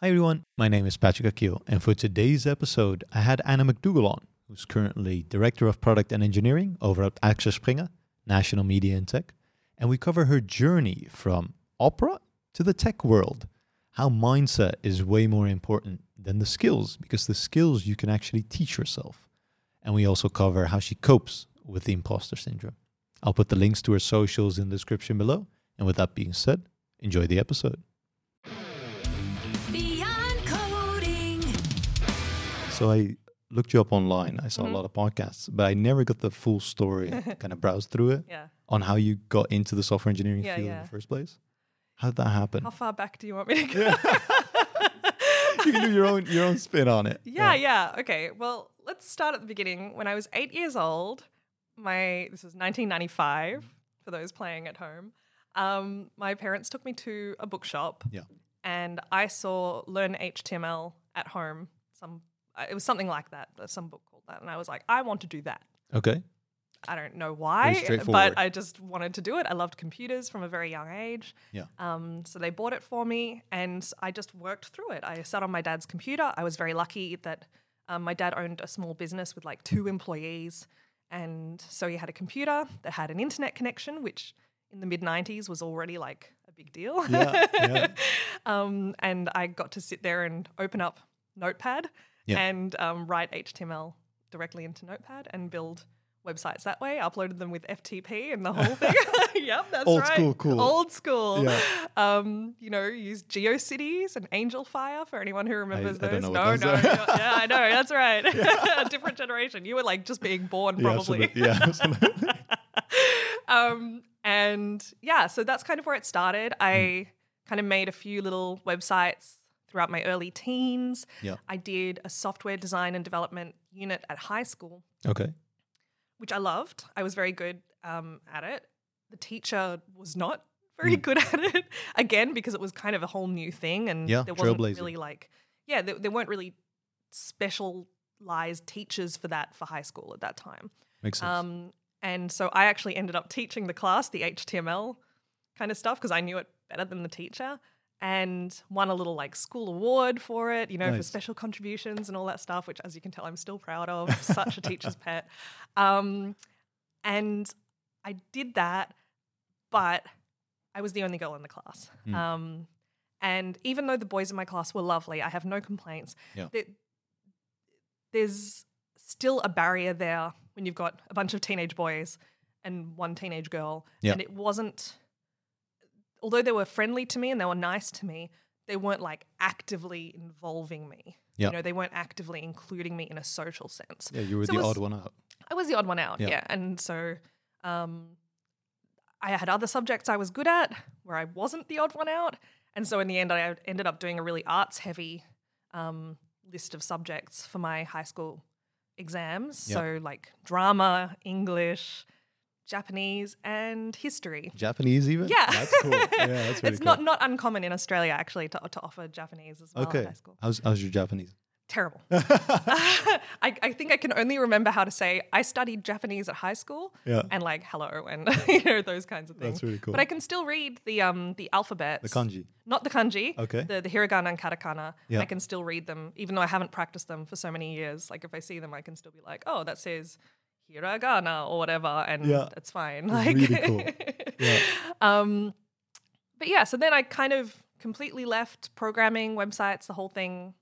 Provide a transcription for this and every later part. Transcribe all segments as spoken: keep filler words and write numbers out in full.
Hi everyone, my name is Patrick Akio, and for today's episode I had Anna McDougall on, who's currently Director of Product and Engineering over at Axel Springer, National Media and Tech, and we cover her journey from opera to the tech world, how mindset is way more important than the skills, because the skills you can actually teach yourself. And we also cover how she copes with the imposter syndrome. I'll put the links to her socials in the description below, and with that being said, enjoy the episode. So I looked you up online. I saw mm-hmm. a lot of podcasts, but I never got the full story. Kind of browsed through it yeah. on how you got into the software engineering yeah, field yeah. in the first place. How did that happen? How far back do you want me to go? Yeah. You can do your own your own spin on it. Yeah, yeah, yeah. Okay. Well, let's start at the beginning. When I was eight years old, my this was nineteen ninety-five for those playing at home. Um, my parents took me to a bookshop, yeah. and I saw Learn H T M L at Home. Some It was something like that. There's some book called that. And I was like, I want to do that. Okay. I don't know why, but I just wanted to do it. I loved computers from a very young age. Yeah. Um, so they bought it for me and I just worked through it. I sat on my dad's computer. I was very lucky that um, my dad owned a small business with like two employees. And so he had a computer that had an internet connection, which in the mid nineties was already like a big deal. Yeah, yeah. um, and I got to sit there and open up Notepad. Yeah. And um, write H T M L directly into Notepad and build websites that way. I uploaded them with F T P and the whole thing. Yep, that's Old right. Old school, cool. Old school. Yeah. Um, you know, use GeoCities and AngelFire for anyone who remembers I, those. I don't know no, no, no. Yeah, I know. That's right. Yeah. A different generation. You were like just being born probably. Yeah, absolutely. Yeah, absolutely. um, and yeah, so that's kind of where it started. I mm. kind of made a few little websites throughout my early teens. Yeah. I did a software design and development unit at high school, okay, which I loved. I was very good um, at it. The teacher was not very mm. good at it, again, because it was kind of a whole new thing and yeah, there wasn't really like, yeah, there, there weren't really specialized teachers for that for high school at that time. Makes sense. Um, and so I actually ended up teaching the class the H T M L kind of stuff because I knew it better than the teacher. And won a little like school award for it, you know, nice. For special contributions and all that stuff, which as you can tell, I'm still proud of, such a teacher's pet. Um, and I did that, but I was the only girl in the class. Mm. Um, and even though the boys in my class were lovely, I have no complaints. Yeah. There, there's still a barrier there when you've got a bunch of teenage boys and one teenage girl. Yeah. And it wasn't... Although they were friendly to me and they were nice to me, they weren't like actively involving me. Yep. You know, they weren't actively including me in a social sense. Yeah, you were so the was, odd one out. I was the odd one out, yeah. yeah. And so um, I had other subjects I was good at where I wasn't the odd one out. And so in the end, I ended up doing a really arts-heavy um, list of subjects for my high school exams. Yep. So like drama, English, Japanese and history. Japanese even? Yeah. That's cool. Yeah, that's really It's cool. not not uncommon in Australia actually to, to offer Japanese as well okay. in high school. How's, how's your Japanese? Terrible. I, I think I can only remember how to say I studied Japanese at high school yeah. and like hello and you know those kinds of things. That's really cool. But I can still read the um the alphabet. The kanji. Not the kanji. Okay. The, the hiragana and katakana. Yeah. I can still read them even though I haven't practiced them for so many years. Like if I see them I can still be like, oh, that says hiragana or whatever, and yeah, it's fine. Like, really cool. Yeah. um, but yeah, so then I kind of completely left programming, websites, the whole thing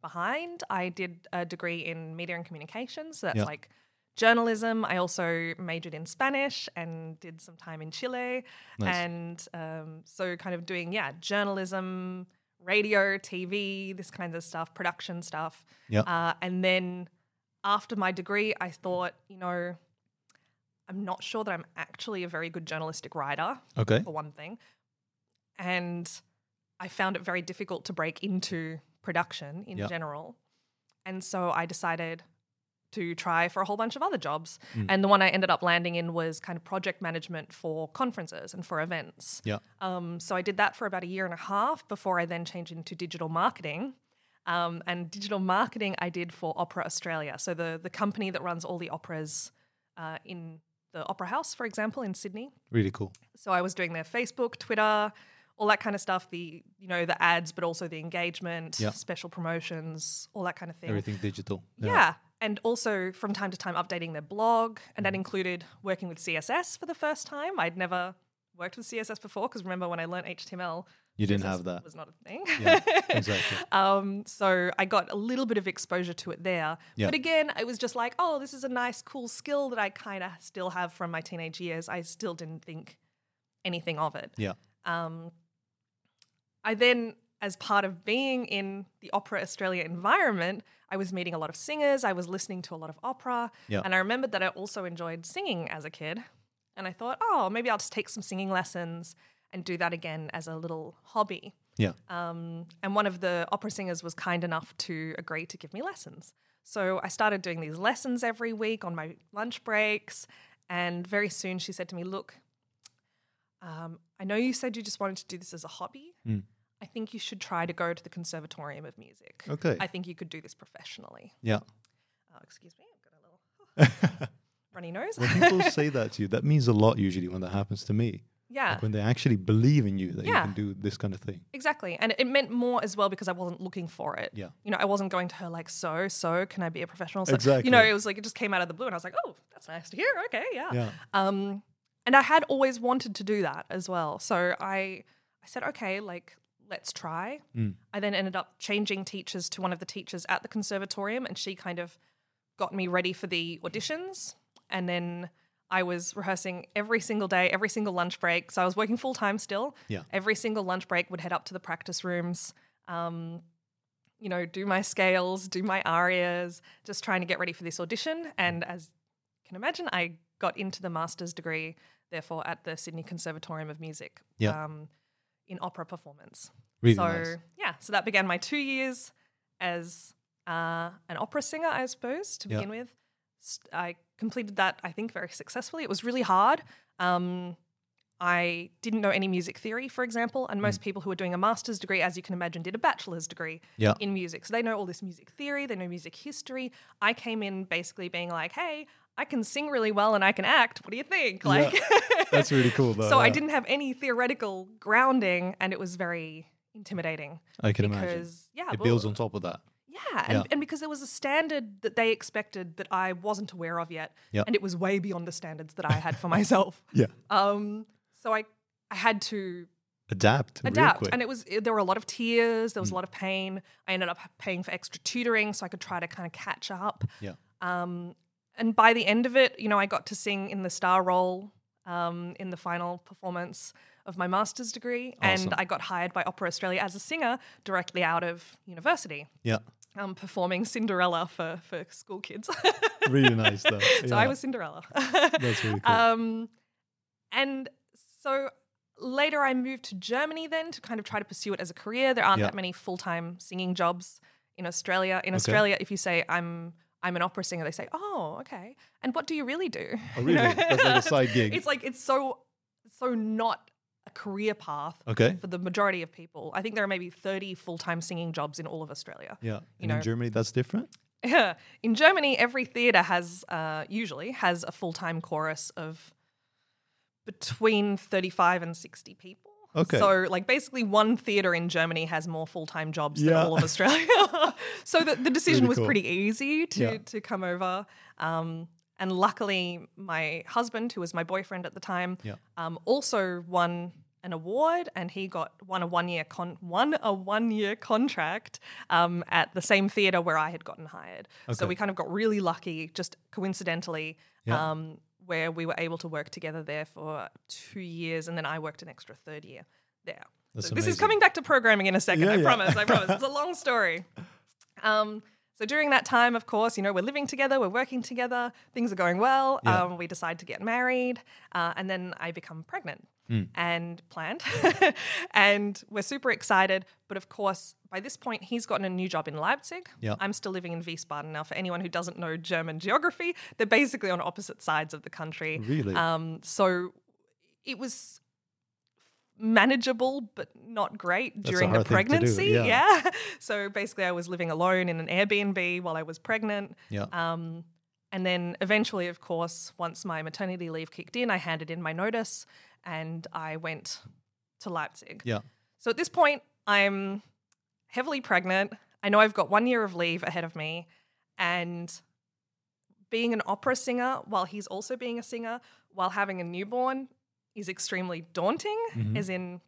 behind. I did a degree in media and communications, so that's yeah. like journalism. I also majored in Spanish and did some time in Chile. Nice. And um, so kind of doing, yeah, journalism, radio, T V, this kind of stuff, production stuff. Yeah. Uh, and then... After my degree, I thought, you know, I'm not sure that I'm actually a very good journalistic writer, okay, for one thing. And I found it very difficult to break into production in yep. general. And so I decided to try for a whole bunch of other jobs. Mm. And the one I ended up landing in was kind of project management for conferences and for events. Yeah. Um, so I did that for about a year and a half before I then changed into digital marketing. Um, and digital marketing I did for Opera Australia, so the the company that runs all the operas uh, in the Opera House, for example, in Sydney. Really cool. So I was doing their Facebook, Twitter, all that kind of stuff, the, you know, the ads, but also the engagement, yeah. special promotions, all that kind of thing. Everything digital. Yeah. yeah. And also from time to time updating their blog, and that included working with C S S for the first time. I'd never worked with C S S before because remember when I learned H T M L, you didn't C S S have that. Was not a thing. Yeah, exactly. um, so I got a little bit of exposure to it there. Yeah. But again, it was just like, oh, this is a nice, cool skill that I kind of still have from my teenage years. I still didn't think anything of it. Yeah. Um, I then, as part of being in the Opera Australia environment, I was meeting a lot of singers. I was listening to a lot of opera. Yeah. And I remembered that I also enjoyed singing as a kid. And I thought, oh, maybe I'll just take some singing lessons and do that again as a little hobby. Yeah. Um, and one of the opera singers was kind enough to agree to give me lessons. So I started doing these lessons every week on my lunch breaks. And very soon she said to me, look, um, I know you said you just wanted to do this as a hobby. Mm. I think you should try to go to the Conservatorium of Music. Okay. I think you could do this professionally. Yeah. Oh, excuse me. I've got a little runny nose. When people say that to you, that means a lot usually when that happens to me. Yeah. Like when they actually believe in you that yeah. you can do this kind of thing. Exactly. And it meant more as well because I wasn't looking for it. Yeah. You know, I wasn't going to her like, so, so, can I be a professional? So, exactly. You know, it was like it just came out of the blue and I was like, oh, that's nice to hear. Okay, yeah. yeah. Um, and I had always wanted to do that as well. So I, I said, okay, like, let's try. Mm. I then ended up changing teachers to one of the teachers at the conservatorium and she kind of got me ready for the auditions. And then I was rehearsing every single day, every single lunch break. So I was working full time still. Yeah. Every single lunch break would head up to the practice rooms, um, you know, do my scales, do my arias, just trying to get ready for this audition. And as you can imagine, I got into the master's degree, therefore, at the Sydney Conservatorium of Music yeah. um, in opera performance. Really so, nice. yeah, so that began my two years as uh, an opera singer, I suppose, to yeah. begin with. I completed that, I think, very successfully. It was really hard. Um, I didn't know any music theory, for example, and most mm. people who are doing a master's degree, as you can imagine, did a bachelor's degree yeah. in music. So they know all this music theory, they know music history. I came in basically being like, hey, I can sing really well and I can act. What do you think? Like, yeah. That's really cool, though. So yeah. I didn't have any theoretical grounding and it was very intimidating. I can because, imagine. Yeah, it well, builds on top of that. Yeah and, yeah, and because there was a standard that they expected that I wasn't aware of yet, yep. and it was way beyond the standards that I had for myself. yeah. Um. So I, I had to adapt. Adapt, real quick. And it was there were a lot of tears. There was mm. a lot of pain. I ended up paying for extra tutoring so I could try to kind of catch up. Yeah. Um. And by the end of it, you know, I got to sing in the star role, um, in the final performance of my master's degree, awesome. And I got hired by Opera Australia as a singer directly out of university. Yeah. Um, performing Cinderella for, for school kids. Really nice though. Yeah. So I was Cinderella. That's really cool. Um, and so later I moved to Germany then to kind of try to pursue it as a career. There aren't yeah. that many full-time singing jobs in Australia. In okay. Australia, if you say I'm I'm an opera singer, they say, oh, okay. And what do you really do? Oh, really? You know? That's like a side gig. It's like it's so so not a career path okay. for the majority of people. I think there are maybe thirty full-time singing jobs in all of Australia. Yeah, and you know, in Germany that's different? Yeah. In Germany, every theatre has, uh, usually, has a full-time chorus of between thirty-five and sixty people. Okay. So, like, basically one theatre in Germany has more full-time jobs yeah. than all of Australia. So the, the decision really was cool. pretty easy to, yeah. to come over. Um And luckily, my husband, who was my boyfriend at the time, yeah. um, also won an award, and he got won a one-year con- won a one-year contract um, at the same theatre where I had gotten hired. Okay. So we kind of got really lucky, just coincidentally, yeah. um, where we were able to work together there for two years, and then I worked an extra third year there. That's so this is coming back to programming in a second. Yeah, I yeah. promise. I promise. It's a long story. Um, So during that time, of course, you know, we're living together, we're working together, things are going well. Yeah. Um, we decide to get married uh, and then I become pregnant mm. and planned and we're super excited. But of course, by this point, he's gotten a new job in Leipzig. Yeah. I'm still living in Wiesbaden. Now, for anyone who doesn't know German geography, they're basically on opposite sides of the country. Really? Um, so it was manageable but not great during the pregnancy. Yeah. yeah. So basically I was living alone in an Airbnb while I was pregnant. Yeah. Um, and then eventually, of course, once my maternity leave kicked in, I handed in my notice and I went to Leipzig. Yeah. So at this point, I'm heavily pregnant. I know I've got one year of leave ahead of me, and being an opera singer while he's also being a singer while having a newborn is extremely daunting, mm-hmm. as in,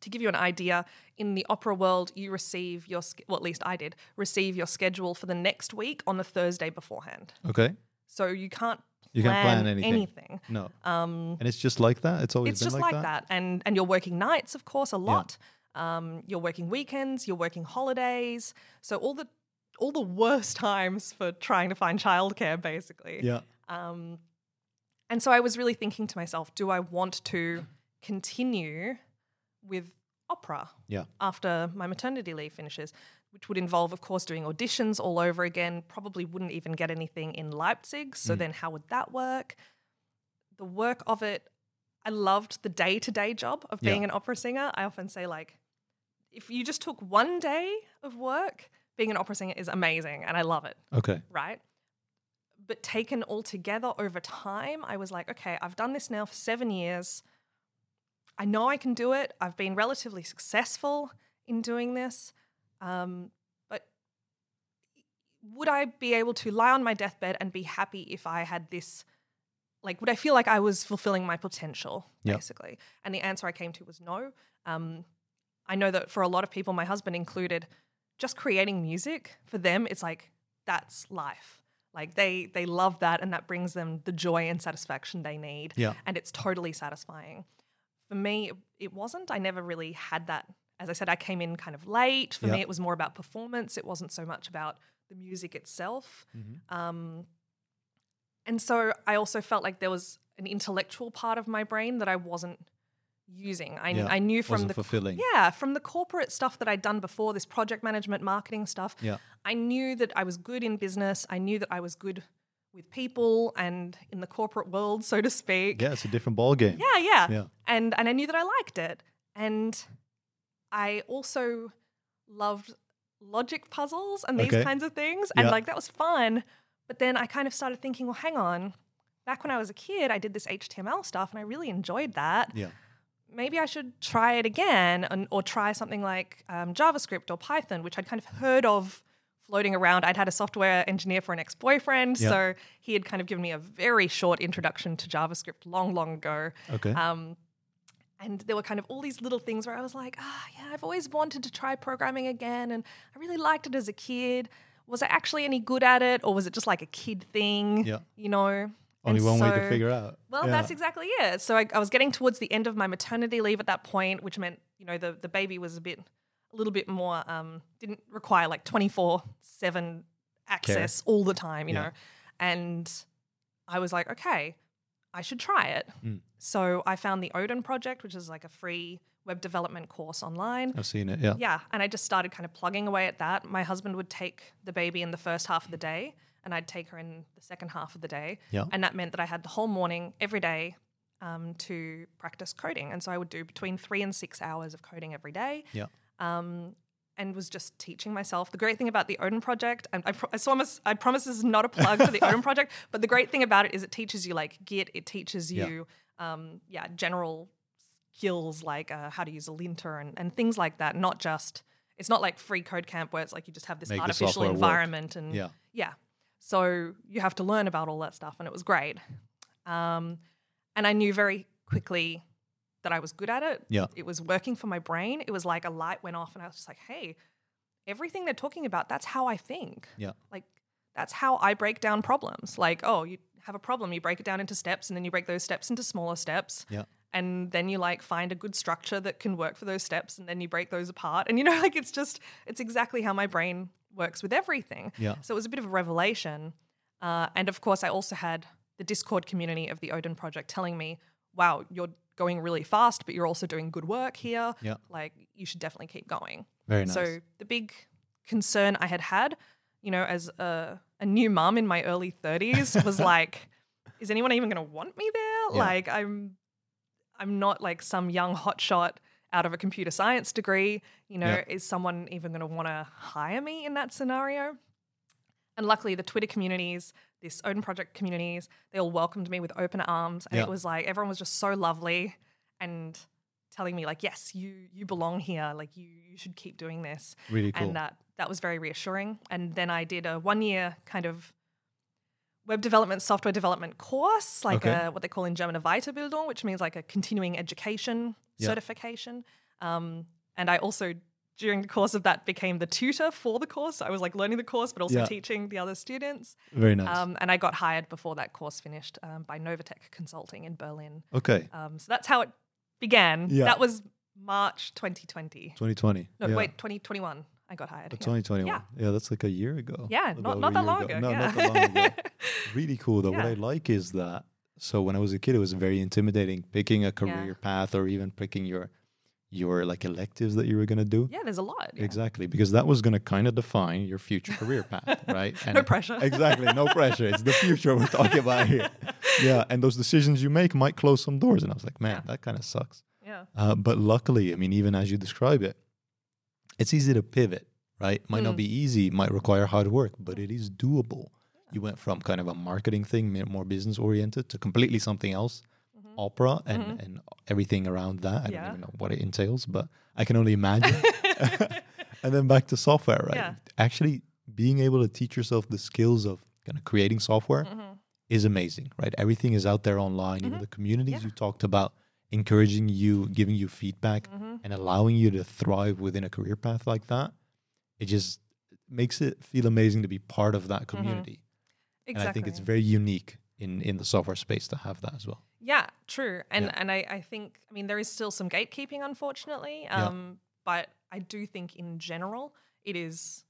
to give you an idea, in the opera world, you receive your, well, at least I did, receive your schedule for the next week on the Thursday beforehand. Okay. So you can't plan, you can't plan anything. anything. No. Um, and it's just like that? It's always it's been just like, like that? that. And and you're working nights, of course, a lot. Yeah. Um, you're working weekends, you're working holidays. So all the all the worst times for trying to find childcare, basically. Yeah. Um, and so I was really thinking to myself, do I want to continue with opera yeah. after my maternity leave finishes, which would involve, of course, doing auditions all over again, probably wouldn't even get anything in Leipzig. So mm. then how would that work? The work of it, I loved the day-to-day job of being yeah. an opera singer. I often say, like, if you just took one day of work, being an opera singer is amazing and I love it. Okay. Right? But taken all together over time, I was like, okay, I've done this now for seven years. I know I can do it. I've been relatively successful in doing this. Um, but would I be able to lie on my deathbed and be happy if I had this, like, would I feel like I was fulfilling my potential, yep. basically? And the answer I came to was no. Um, I know that for a lot of people, my husband included, just creating music, for them, it's like, that's life. Like they they love that, and that brings them the joy and satisfaction they need. Yeah. And it's totally satisfying. For me, it wasn't. I never really had that. As I said, I came in kind of late. For yep. me, it was more about performance. It wasn't so much about the music itself. Mm-hmm. Um, and so I also felt like there was an intellectual part of my brain that I wasn't using. I, yeah. I knew from wasn't the fulfilling. Yeah, from the corporate stuff that I'd done before, this project management, marketing stuff. Yeah. I knew that I was good in business. I knew that I was good with people and in the corporate world, so to speak. Yeah, it's a different ballgame. Yeah, yeah, yeah. And and I knew that I liked it. And I also loved logic puzzles and these okay. kinds of things. And yeah. like that was fun. But then I kind of started thinking, well, hang on. Back when I was a kid, I did this H T M L stuff and I really enjoyed that. Yeah. Maybe I should try it again and, or try something like um, JavaScript or Python, which I'd kind of heard of floating around. I'd had a software engineer for an ex-boyfriend, yeah. so he had kind of given me a very short introduction to JavaScript long, long ago. Okay. Um, and there were kind of all these little things where I was like, ah, oh, yeah, I've always wanted to try programming again, and I really liked it as a kid. Was I actually any good at it, or was it just like a kid thing, yeah. you know? Only and one so, way to figure out. Well, yeah. that's exactly it. So I, I was getting towards the end of my maternity leave at that point, which meant, you know, the, the baby was a bit, a little bit more, um, didn't require like twenty-four seven access Care. all the time, you yeah. know. And I was like, okay, I should try it. Mm. So I found the Odin Project, which is like a free web development course online. I've seen it, yeah. Yeah, and I just started kind of plugging away at that. My husband would take the baby in the first half of the day, and I'd take her in the second half of the day. Yeah. And that meant that I had the whole morning every day um, to practice coding. And so I would do between three and six hours of coding every day yeah. um, and was just teaching myself. The great thing about the Odin Project, and I, pro- I, promise, I promise this is not a plug for the Odin Project, but the great thing about it is it teaches you like Git, it teaches you yeah, um, yeah general skills like uh, how to use a linter and, and things like that, not just, it's not like free code camp where it's like you just have this Make artificial environment work. and yeah. yeah. So you have to learn about all that stuff, and it was great. Um, and I knew very quickly that I was good at it. Yeah. It was working for my brain. It was like a light went off, and I was just like, hey, everything they're talking about, that's how I think. Yeah. Like that's how I break down problems. Like, oh, you have a problem, you break it down into steps, and then you break those steps into smaller steps. Yeah. And then you like find a good structure that can work for those steps, and then you break those apart. And, you know, like it's just it's exactly how my brain works with everything. Yeah. So it was a bit of a revelation. Uh, and, of course, I also had the Discord community of the Odin Project telling me, wow, you're going really fast, but you're also doing good work here. Yeah. Like you should definitely keep going. Very nice. So the big concern I had had, you know, as a, a new mum in my early thirties was like, is anyone even going to want me there? Yeah. Like I'm... I'm not like some young hotshot out of a computer science degree, you know, yeah. is someone even going to want to hire me in that scenario? And luckily the Twitter communities, this Odin Project communities, they all welcomed me with open arms, and yeah. it was like everyone was just so lovely, and telling me like, yes, you you belong here, like you, you should keep doing this. Really cool. And that, that was very reassuring. And then I did a one-year kind of web development, software development course, like okay. a, what they call in German a Weiterbildung, which means like a continuing education yeah. certification. Um, and I also, during the course of that, became the tutor for the course. I was like learning the course, but also yeah. teaching the other students. Very nice. Um, and I got hired before that course finished um, by Novatech Consulting in Berlin. Okay. Um, so that's how it began. Yeah. That was March twenty twenty. twenty twenty. No, yeah. wait, twenty twenty-one. I got hired. Oh, twenty twenty-one. Yeah. yeah, that's like a year ago. Yeah, not, not that long ago. ago. No, yeah. not that long ago. Really cool, though. Yeah. What I like is that, so when I was a kid, it was very intimidating picking a career yeah. path or even picking your, your like electives that you were going to do. Yeah, there's a lot. Yeah. Exactly, because that was going to kind of define your future career path, right? And no pressure. Exactly, no pressure. It's the future we're talking about here. Yeah, and those decisions you make might close some doors. And I was like, man, yeah. that kind of sucks. Yeah. Uh, but luckily, I mean, even as you describe it, it's easy to pivot, right? Might mm. not be easy, might require hard work, but it is doable. Yeah. You went from kind of a marketing thing, more business oriented, to completely something else, mm-hmm. opera and, mm-hmm. and everything around that. I yeah. don't even know what it entails, but I can only imagine. And then back to software, right? Yeah. Actually being able to teach yourself the skills of kind of creating software mm-hmm. is amazing, right? Everything is out there online. Mm-hmm. You know, the communities yeah. you talked about, encouraging you, giving you feedback, mm-hmm. and allowing you to thrive within a career path like that, it just makes it feel amazing to be part of that community. Mm-hmm. Exactly. And I think it's very unique in, in the software space to have that as well. Yeah, true. And yeah. and I, I think, I mean, there is still some gatekeeping, unfortunately, um, yeah. but I do think in general it is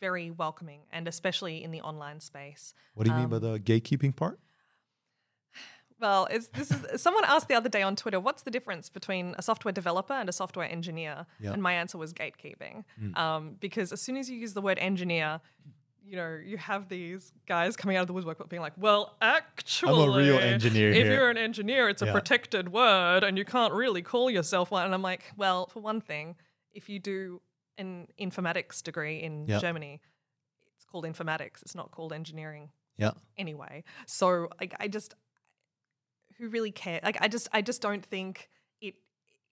very welcoming, and especially in the online space. What do you um, mean by the gatekeeping part? Well, it's, this is, someone asked the other day on Twitter, what's the difference between a software developer and a software engineer? Yep. And my answer was gatekeeping. Mm. Um, because as soon as you use the word engineer, you know, you have these guys coming out of the woodwork being like, well, actually, I'm a real engineer if here. You're an engineer, it's yeah. a protected word and you can't really call yourself one. And I'm like, well, for one thing, if you do an informatics degree in yep. Germany, it's called informatics. It's not called engineering yep. anyway. So like, I just... Who really care? Like, I just, I just don't think it.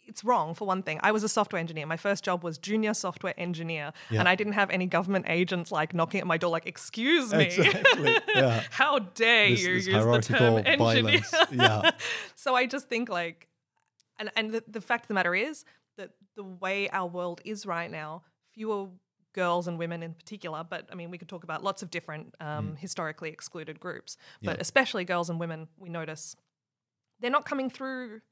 It's wrong for one thing. I was a software engineer. My first job was junior software engineer, yeah. and I didn't have any government agents like knocking at my door, like, "Excuse me, exactly. yeah. how dare this, you this use the term engineer?" Yeah. So I just think like, and and the, the fact of the matter is that the way our world is right now, fewer girls and women in particular, but I mean, we could talk about lots of different um, mm. historically excluded groups, but yeah. especially girls and women, we notice. They're not coming through,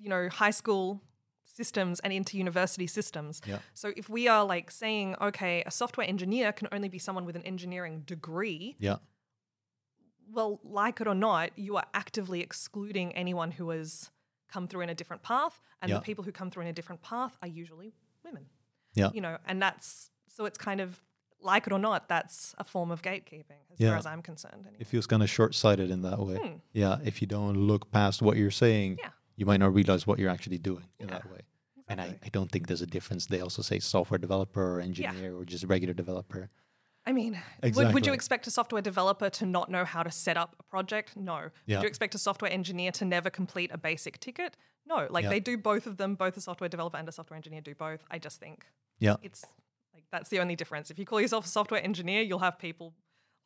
you know, high school systems and into university systems. Yeah. So if we are like saying, okay, a software engineer can only be someone with an engineering degree. Yeah. Well, like it or not, you are actively excluding anyone who has come through in a different path. And yeah. the people who come through in a different path are usually women. Yeah. You know, and that's, so it's kind of, like it or not, that's a form of gatekeeping as yeah. far as I'm concerned. Anyway. It feels kind of short-sighted in that way. Hmm. Yeah, if you don't look past what you're saying, yeah. you might not realize what you're actually doing in yeah. that way. Exactly. And I, I don't think there's a difference. They also say software developer or engineer yeah. or just regular developer. I mean, exactly. would, would you expect a software developer to not know how to set up a project? No. Yeah. Would you expect a software engineer to never complete a basic ticket? No. Like yeah. they do both of them. Both a software developer and a software engineer do both. I just think yeah. it's... That's the only difference. If you call yourself a software engineer, you'll have people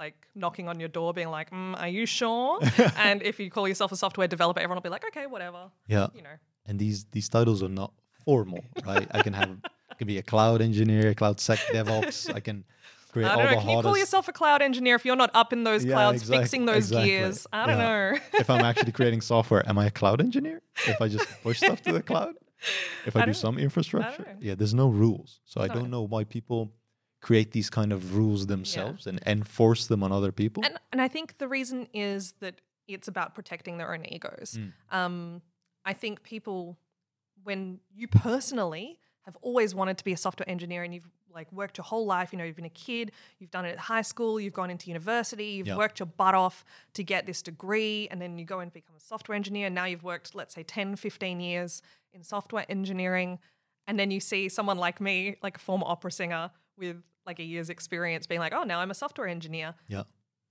like knocking on your door being like, mm, are you sure? And if you call yourself a software developer, everyone will be like, okay, whatever. Yeah. You know. And these these titles are not formal, right? I can have, I can be a cloud engineer, cloud sec DevOps. I can create I all know, the can hardest. Can you call yourself a cloud engineer if you're not up in those yeah, clouds, exact, fixing those exactly. gears? I don't yeah. know. If I'm actually creating software, am I a cloud engineer? If I just push stuff to the cloud? If I, I do some infrastructure, yeah, there's no rules. So I no. don't know why people create these kind of rules themselves yeah. and enforce them on other people. And, and I think the reason is that it's about protecting their own egos. Mm. Um, I think people, when you personally have always wanted to be a software engineer and you've like worked your whole life, you know, you've been a kid, you've done it at high school, you've gone into university, you've yep. worked your butt off to get this degree, and then you go and become a software engineer. And now you've worked, let's say, ten, fifteen years in software engineering. And then you see someone like me, like a former opera singer with like a year's experience being like, oh, now I'm a software engineer. Yeah.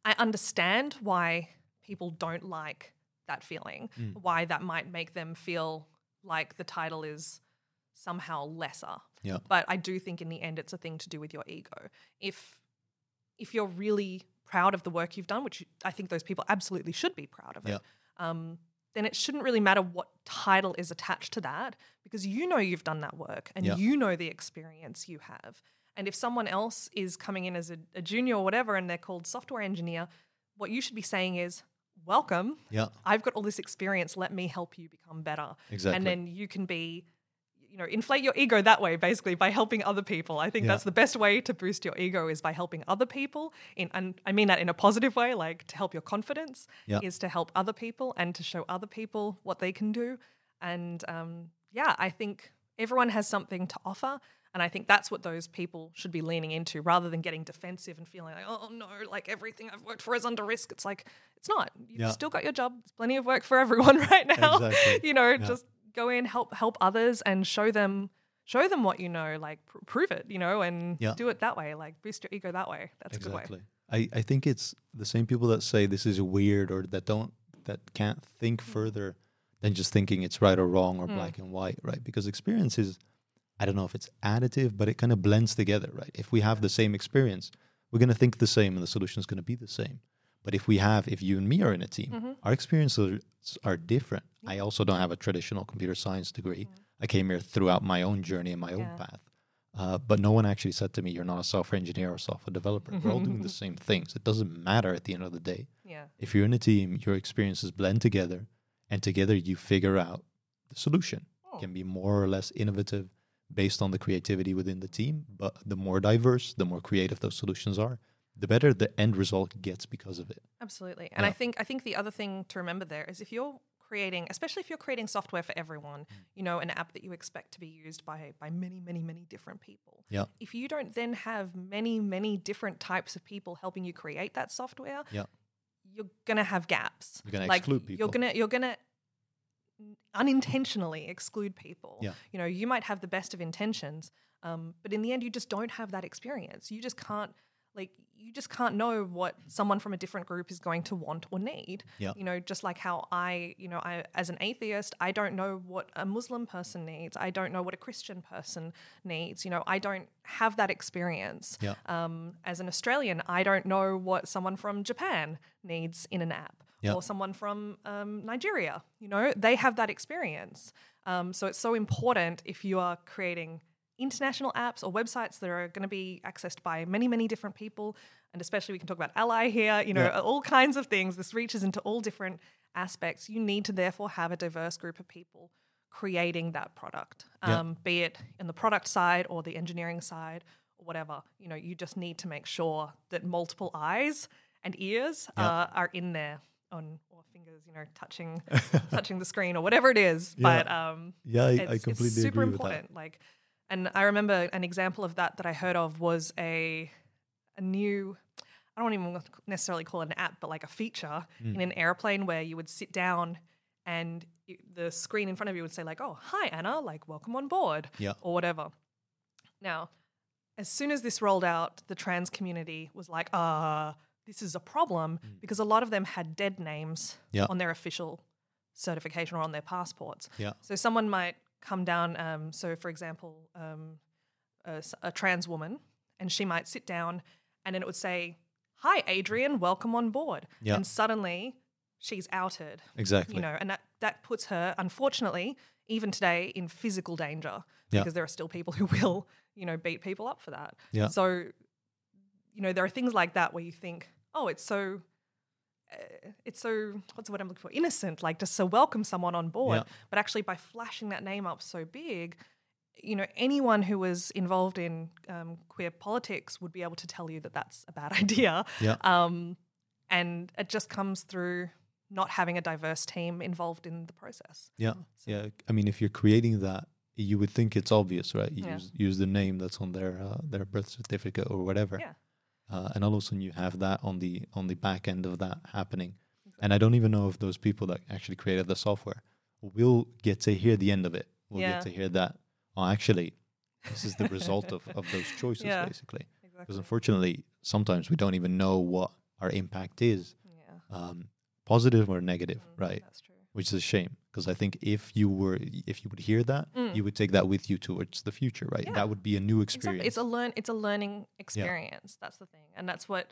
I understand why people don't like that feeling, mm. why that might make them feel like the title is somehow lesser. Yeah. But I do think in the end it's a thing to do with your ego. If if you're really proud of the work you've done, which I think those people absolutely should be proud of it, yeah. um, then it shouldn't really matter what title is attached to that, because you know you've done that work and yeah. you know the experience you have. And if someone else is coming in as a, a junior or whatever and they're called software engineer, what you should be saying is, welcome, yeah. I've got all this experience, let me help you become better. Exactly. And then you can be, you know, inflate your ego that way basically by helping other people. I think yeah. that's the best way to boost your ego is by helping other people. In, and I mean that in a positive way, like to help your confidence yeah. is to help other people and to show other people what they can do. And um, yeah, I think everyone has something to offer. And I think that's what those people should be leaning into rather than getting defensive and feeling like, oh, no, like everything I've worked for is under risk. It's like, it's not. You've yeah. still got your job. There's plenty of work for everyone right now. Exactly. You know, yeah. just go in, help help others and show them show them what you know, like pr- prove it, you know, and yeah. do it that way, like boost your ego that way. That's exactly. a good way. I, I think it's the same people that say this is weird or that don't that can't think mm. further than just thinking it's right or wrong or mm. black and white, right? Because experience is... I don't know if it's additive, but it kind of blends together, right? If we have the same experience, we're going to think the same and the solution is going to be the same. But if we have, if you and me are in a team, mm-hmm. our experiences are, are different. Yeah. I also don't have a traditional computer science degree. Yeah. I came here throughout my own journey and my yeah. own path. Uh, but no one actually said to me, you're not a software engineer or software developer. Mm-hmm. We're all doing the same things. It doesn't matter at the end of the day. Yeah. If you're in a team, your experiences blend together and together you figure out the solution. Oh. It can be more or less innovative based on the creativity within the team, but the more diverse, the more creative those solutions are, the better the end result gets because of it. Absolutely. And yeah. I think I think the other thing to remember there is if you're creating, especially if you're creating software for everyone, mm. you know, an app that you expect to be used by by many, many, many different people. Yeah. If you don't then have many, many different types of people helping you create that software, yeah. you're going to have gaps. You're going to like exclude people. You're going to you're going to unintentionally exclude people. Yeah. You know, you might have the best of intentions, um, but in the end you just don't have that experience. You just can't like you just can't know what someone from a different group is going to want or need. Yeah. You know, just like how I, you know, I as an atheist, I don't know what a Muslim person needs. I don't know what a Christian person needs. You know, I don't have that experience. Yeah. Um, as an Australian, I don't know what someone from Japan needs in an app. Yep. Or someone from um, Nigeria, you know, they have that experience. Um, so it's so important if you are creating international apps or websites that are going to be accessed by many, many different people, and especially we can talk about Ally here, you know, yep. all kinds of things. This reaches into all different aspects. You need to therefore have a diverse group of people creating that product, um, yep. be it in the product side or the engineering side or whatever. You know, you just need to make sure that multiple eyes and ears yep. uh, are in there. On or fingers, you know, touching touching the screen or whatever it is. Yeah. But um, yeah, I, it's, I completely it's super agree with important. That. Like, and I remember an example of that that I heard of was a a new, I don't even necessarily call it an app, but like a feature mm. in an airplane where you would sit down and it, the screen in front of you would say like, oh, hi Anna, like welcome on board yeah. or whatever. Now, as soon as this rolled out, the trans community was like, ah. Uh, this is a problem mm. because a lot of them had dead names yeah. on their official certification or on their passports. Yeah. So someone might come down, um, so for example, um, a, a trans woman, and she might sit down and then it would say, hi, Adrian, welcome on board. Yeah. And suddenly she's outed. Exactly. You know, and that, that puts her, unfortunately, even today in physical danger yeah. because there are still people who will, you know, beat people up for that. Yeah. So, you know, there are things like that where you think, oh, it's so, uh, it's so, what's the word I'm looking for? Innocent, like just to welcome someone on board. Yeah. But actually by flashing that name up so big, you know, anyone who was involved in um, queer politics would be able to tell you that that's a bad idea. Yeah. Um, and it just comes through not having a diverse team involved in the process. Yeah. So. Yeah. I mean, if you're creating that, you would think it's obvious, right? You yeah. use, use the name that's on their, uh, their birth certificate or whatever. Yeah. Uh, and all of a sudden you have that on the on the back end of that happening. Exactly. And I don't even know if those people that actually created the software will get to hear the end of it. We'll yeah. get to hear that, oh, actually, this is the result of, of those choices, yeah. basically. Exactly. Because unfortunately, sometimes we don't even know what our impact is, yeah. um, positive or negative, mm, right? That's true. which is a shame, because I think if you were, if you would hear that, mm. you would take that with you towards the future, right? Yeah. That would be a new experience. Exactly. It's a learn, it's a learning experience. Yeah. That's the thing, and that's what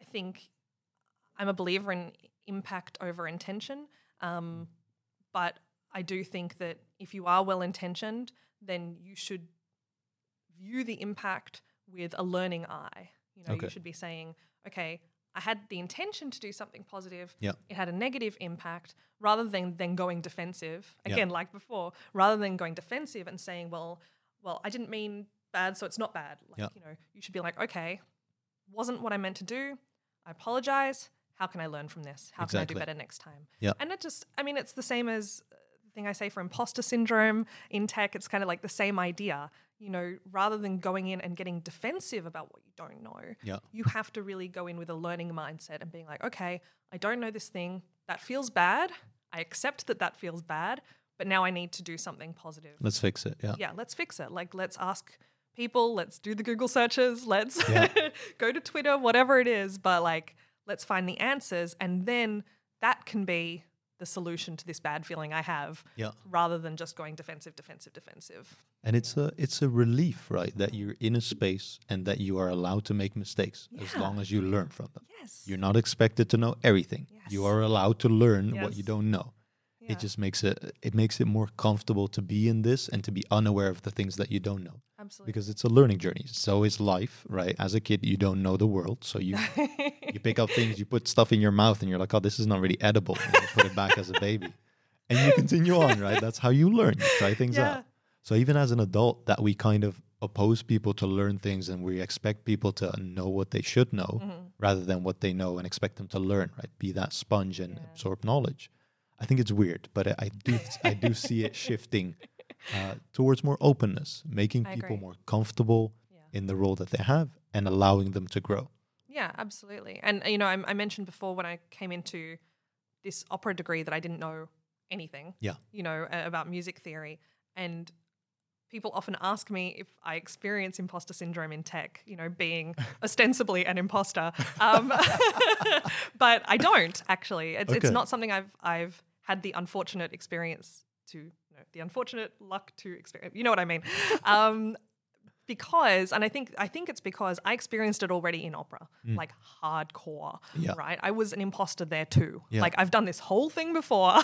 I think. I'm a believer in impact over intention, um, but I do think that if you are well intentioned, then you should view the impact with a learning eye. You know, okay. you should be saying, okay, I had the intention to do something positive. Yep. It had a negative impact, rather than, than going defensive. Again, yep. like before, rather than going defensive and saying, well, well, I didn't mean bad, so it's not bad. Like, yep. you know, you should be like, okay, wasn't what I meant to do. I apologize. How can I learn from this? How exactly. can I do better next time? Yep. And it just, I mean, it's the same as the thing I say for imposter syndrome in tech. It's kind of like the same idea. You know, rather than going in and getting defensive about what you don't know, yeah. you have to really go in with a learning mindset and being like, okay, I don't know this thing. That feels bad. I accept that that feels bad, but now I need to do something positive. Let's fix it. Yeah. Yeah, let's fix it. Like, let's ask people, let's do the Google searches, let's yeah. go to Twitter, whatever it is, but like, let's find the answers. And then that can be the solution to this bad feeling I have, yeah. rather than just going defensive, defensive, defensive. And it's a it's a relief, right, that you're in a space and that you are allowed to make mistakes yeah. as long as you learn from them. Yes. You're not expected to know everything. Yes. You are allowed to learn yes. what you don't know. Yeah. It just makes it it makes it more comfortable to be in this and to be unaware of the things that you don't know. Absolutely. Because it's a learning journey. So is life, right? As a kid, you don't know the world. So you you pick up things, you put stuff in your mouth and you're like, oh, this is not really edible. And you put it back as a baby. And you continue on, right? That's how you learn. You try things yeah. out. So even as an adult, that we kind of oppose people to learn things and we expect people to know what they should know mm-hmm. rather than what they know and expect them to learn, right? Be that sponge and yeah. absorb knowledge. I think it's weird, but I, I do I do see it shifting Uh, towards more openness, making I people agree. more comfortable yeah. in the role that they have and allowing them to grow. Yeah, absolutely. And, you know, I, I mentioned before when I came into this opera degree that I didn't know anything, yeah. you know, uh, about music theory. And people often ask me if I experience imposter syndrome in tech, you know, being ostensibly an imposter. Um, but I don't, actually. It's, okay. it's not something I've I've had the unfortunate experience to the unfortunate luck to experience, you know what I mean? Um, because, and I think I think it's because I experienced it already in opera, mm. like hardcore, yeah. right? I was an imposter there too. Yeah. Like I've done this whole thing before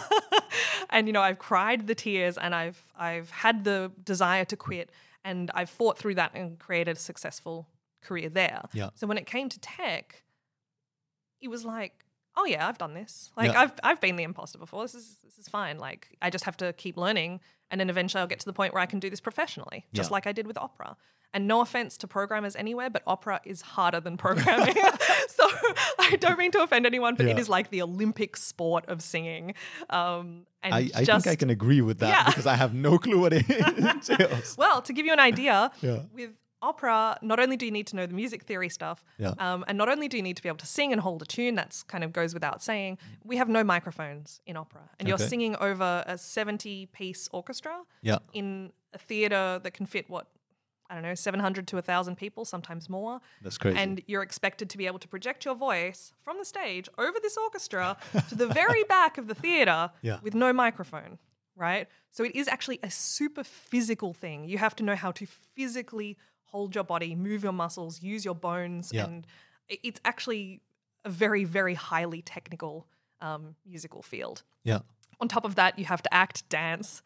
and, you know, I've cried the tears and I've I've had the desire to quit and I've fought through that and created a successful career there. Yeah. So when it came to tech, it was like, oh yeah, I've done this. Like yeah. I've I've been the imposter before. This is this is fine. Like I just have to keep learning and then eventually I'll get to the point where I can do this professionally, just yeah. like I did with opera. And no offense to programmers anywhere, but opera is harder than programming. So I don't mean to offend anyone, but yeah. it is like the Olympic sport of singing. Um, and I, I just, think I can agree with that yeah. because I have no clue what it entails. Well, to give you an idea, yeah. with opera, not only do you need to know the music theory stuff, yeah. um, and not only do you need to be able to sing and hold a tune, that's kind of goes without saying, we have no microphones in opera. And okay. you're singing over a seventy-piece orchestra yeah. in a theatre that can fit, what, I don't know, seven hundred to one thousand people, sometimes more. That's crazy. And you're expected to be able to project your voice from the stage over this orchestra to the very back of the theatre yeah. with no microphone, right? So it is actually a super physical thing. You have to know how to physically hold your body, move your muscles, use your bones. Yeah. And it's actually a very, very highly technical um, musical field. Yeah. On top of that, you have to act, dance,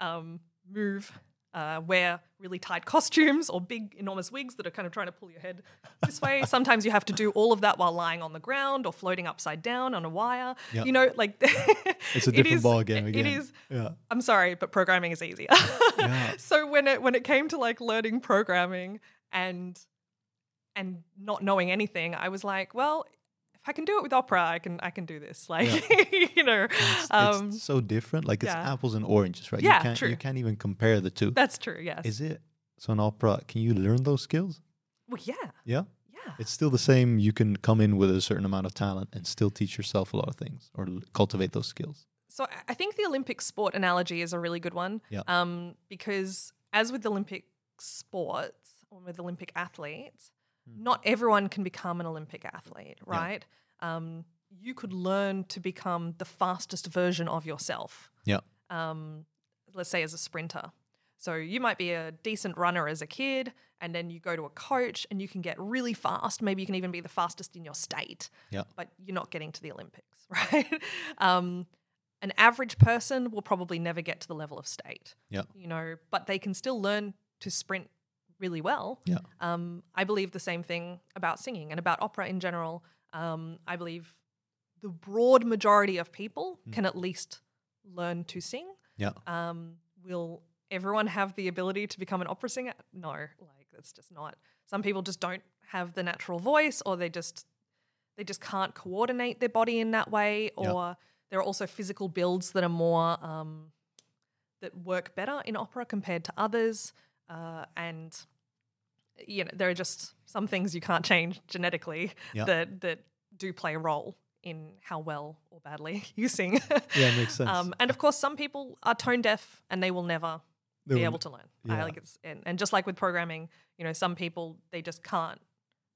um, move, uh, wear really tight costumes or big, enormous wigs that are kind of trying to pull your head this way. Sometimes you have to do all of that while lying on the ground or floating upside down on a wire. Yeah. You know, like it's a different it is, ball game again. It is. Yeah. I'm sorry, but programming is easier. Yeah. So when it when it came to like learning programming and and not knowing anything, I was like, well, if I can do it with opera, I can I can do this. Like yeah. you know, it's, um, it's so different. Like it's yeah. apples and oranges, right? Yeah, you can't, true. You can't even compare the two. That's true. Yes. Is it so? In opera, can you learn those skills? Well, yeah. Yeah. Yeah. It's still the same. You can come in with a certain amount of talent and still teach yourself a lot of things or l- cultivate those skills. So I think the Olympic sport analogy is a really good one yeah. um, because as with Olympic sports or with Olympic athletes, mm. not everyone can become an Olympic athlete, right? Yeah. Um, you could learn to become the fastest version of yourself. Yeah. Um, let's say as a sprinter. So you might be a decent runner as a kid, and then you go to a coach and you can get really fast. Maybe you can even be the fastest in your state, yeah. but you're not getting to the Olympics, right? um, an average person will probably never get to the level of state, yeah. you know, but they can still learn to sprint really well. Yeah. Um, I believe the same thing about singing and about opera in general. Um, I believe the broad majority of people mm. can at least learn to sing. Yeah. Um, will everyone have the ability to become an opera singer? No, like that's just not. Some people just don't have the natural voice, or they just they just can't coordinate their body in that way. Or yeah. there are also physical builds that are more um, that work better in opera compared to others. Uh, and you know, there are just some things you can't change genetically yeah. that that do play a role in how well or badly you sing. Yeah, it makes sense. Um, and of course, some people are tone deaf and they will never they be will, able to learn. Yeah. I like it's and, and just like with programming, you know, some people they just can't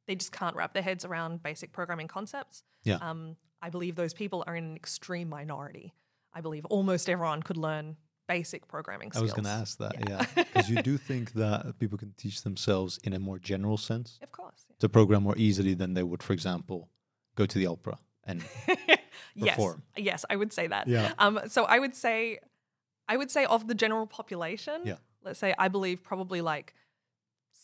they just can't wrap their heads around basic programming concepts. Yeah. Um, I believe those people are in an extreme minority. I believe almost everyone could learn basic programming skills. I was going to ask that, yeah. Because yeah. you do think that people can teach themselves in a more general sense? Of course. Yeah. To program more easily than they would, for example, go to the opera and perform. Yes, yes, I would say that. Yeah. Um, so I would say, I would say of the general population, yeah. let's say I believe probably like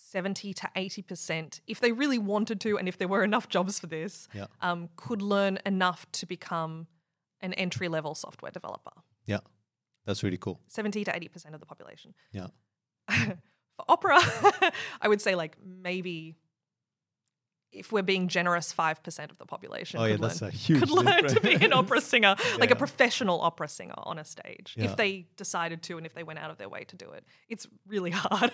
seventy to eighty percent, if they really wanted to and if there were enough jobs for this, yeah. um, could learn enough to become an entry-level software developer. Yeah. That's really cool. seventy to eighty percent of the population. Yeah. For opera, I would say like maybe if we're being generous, five percent of the population oh, could, yeah, learn, that's a huge could learn to be an opera singer, yeah. like a professional opera singer on a stage, yeah. if they decided to and if they went out of their way to do it. It's really hard.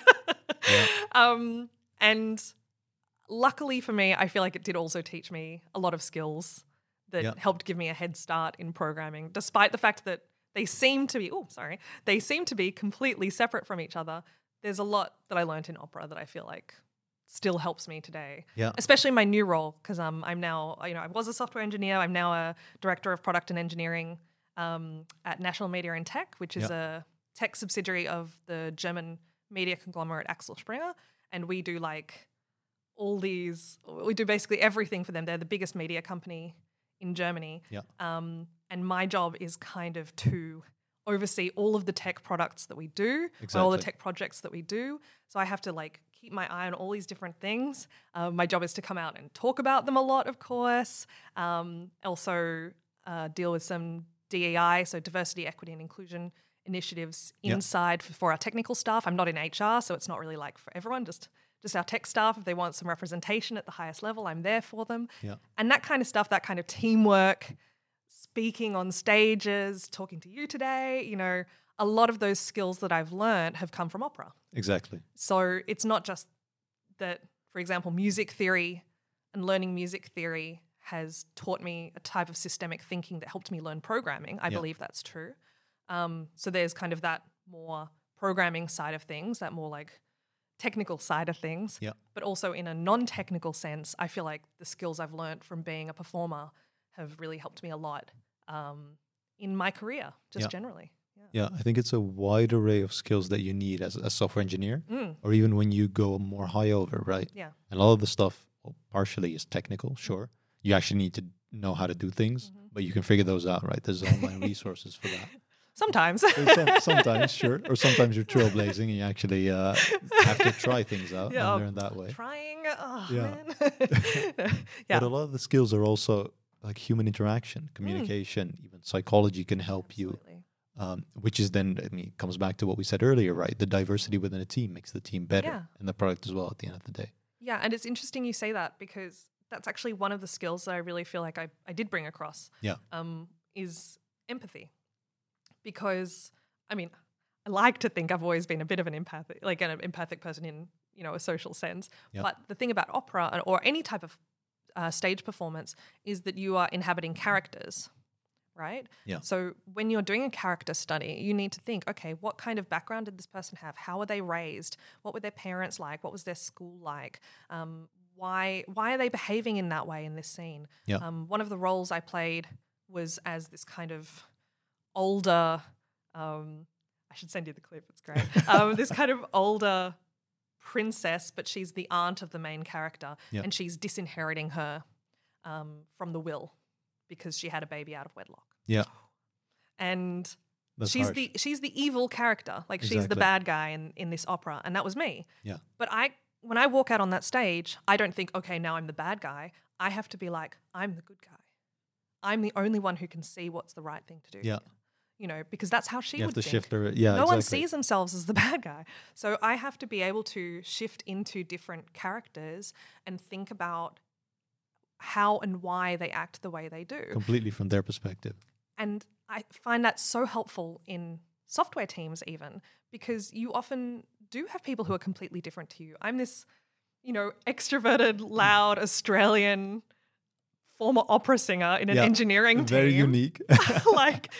yeah. um, and luckily for me, I feel like it did also teach me a lot of skills that yeah. helped give me a head start in programming, despite the fact that They seem to be, oh, sorry, they seem to be completely separate from each other. There's a lot that I learned in opera that I feel like still helps me today, yeah. especially my new role, because um, I'm now, you know, I was a software engineer. I'm now a director of product and engineering um, at National Media and Tech, which is yeah. a tech subsidiary of the German media conglomerate Axel Springer. And we do like all these, we do basically everything for them. They're the biggest media company in Germany. Yeah. Um, And my job is kind of to oversee all of the tech products that we do, exactly. all the tech projects that we do. So I have to like keep my eye on all these different things. Uh, my job is to come out and talk about them a lot, of course. Um, also uh, deal with some D E I, so diversity, equity and inclusion initiatives inside yep. for, for our technical staff. I'm not in H R, so it's not really like for everyone, just just our tech staff. If they want some representation at the highest level, I'm there for them. Yep. And that kind of stuff, that kind of teamwork, speaking on stages, talking to you today, you know, a lot of those skills that I've learned have come from opera. Exactly. So it's not just that, for example, music theory and learning music theory has taught me a type of systemic thinking that helped me learn programming. I yeah. believe that's true. Um, so there's kind of that more programming side of things, that more like technical side of things. Yeah. But also in a non-technical sense, I feel like the skills I've learned from being a performer have really helped me a lot um, in my career, just yeah. generally. Yeah. yeah, I think it's a wide array of skills that you need as a software engineer mm. or even when you go more high over, right? Yeah. And a lot of the stuff well, partially is technical, sure. You actually need to know how to do things, mm-hmm. but you can figure those out, right? There's online resources for that. Sometimes. sometimes, sure. Or sometimes you're trailblazing and you actually uh, have to try things out yeah, and learn that way. Trying, oh yeah. man. yeah. But a lot of the skills are also like human interaction, communication, mm. even psychology can help Absolutely. you, um, which is then, I mean, it comes back to what we said earlier, right? The diversity within a team makes the team better yeah. and the product as well at the end of the day. Yeah, and it's interesting you say that because that's actually one of the skills that I really feel like I, I did bring across yeah. um, is empathy. Because, I mean, I like to think I've always been a bit of an empathic, like an empathic person in, you know, a social sense. Yeah. But the thing about opera or any type of Uh, stage performance is that you are inhabiting characters, right? Yeah. So when you're doing a character study, you need to think, okay, what kind of background did this person have? How were they raised? What were their parents like? What was their school like? Um, why why are they behaving in that way in this scene? Yeah. Um, one of the roles I played was as this kind of older, um, I should send you the clip, it's great, um, this kind of older princess, but she's the aunt of the main character, yep. and she's disinheriting her um, from the will because she had a baby out of wedlock. Yeah. And That's she's harsh. the she's the evil character. Like exactly. she's the bad guy in, in this opera, and that was me. Yeah. But I when I walk out on that stage, I don't think, okay, now I'm the bad guy. I have to be like, I'm the good guy. I'm the only one who can see what's the right thing to do. Yeah. Here. You know, because that's how she you would have to think. Shift her, yeah, no exactly. one sees themselves as the bad guy. So I have to be able to shift into different characters and think about how and why they act the way they do. Completely from their perspective. And I find that so helpful in software teams even, because you often do have people who are completely different to you. I'm this, you know, extroverted, loud Australian former opera singer in an yeah, engineering very team. Very unique. Like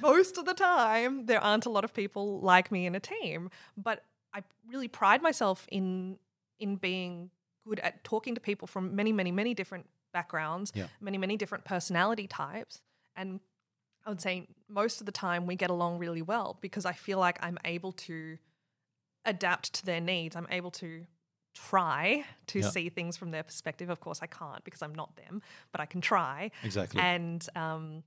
most of the time there aren't a lot of people like me in a team, but I really pride myself in in being good at talking to people from many, many, many different backgrounds, yeah. many, many different personality types. And I would say most of the time we get along really well because I feel like I'm able to adapt to their needs. I'm able to try to yep. see things from their perspective. Of course I can't because I'm not them, but I can try. Exactly. And um,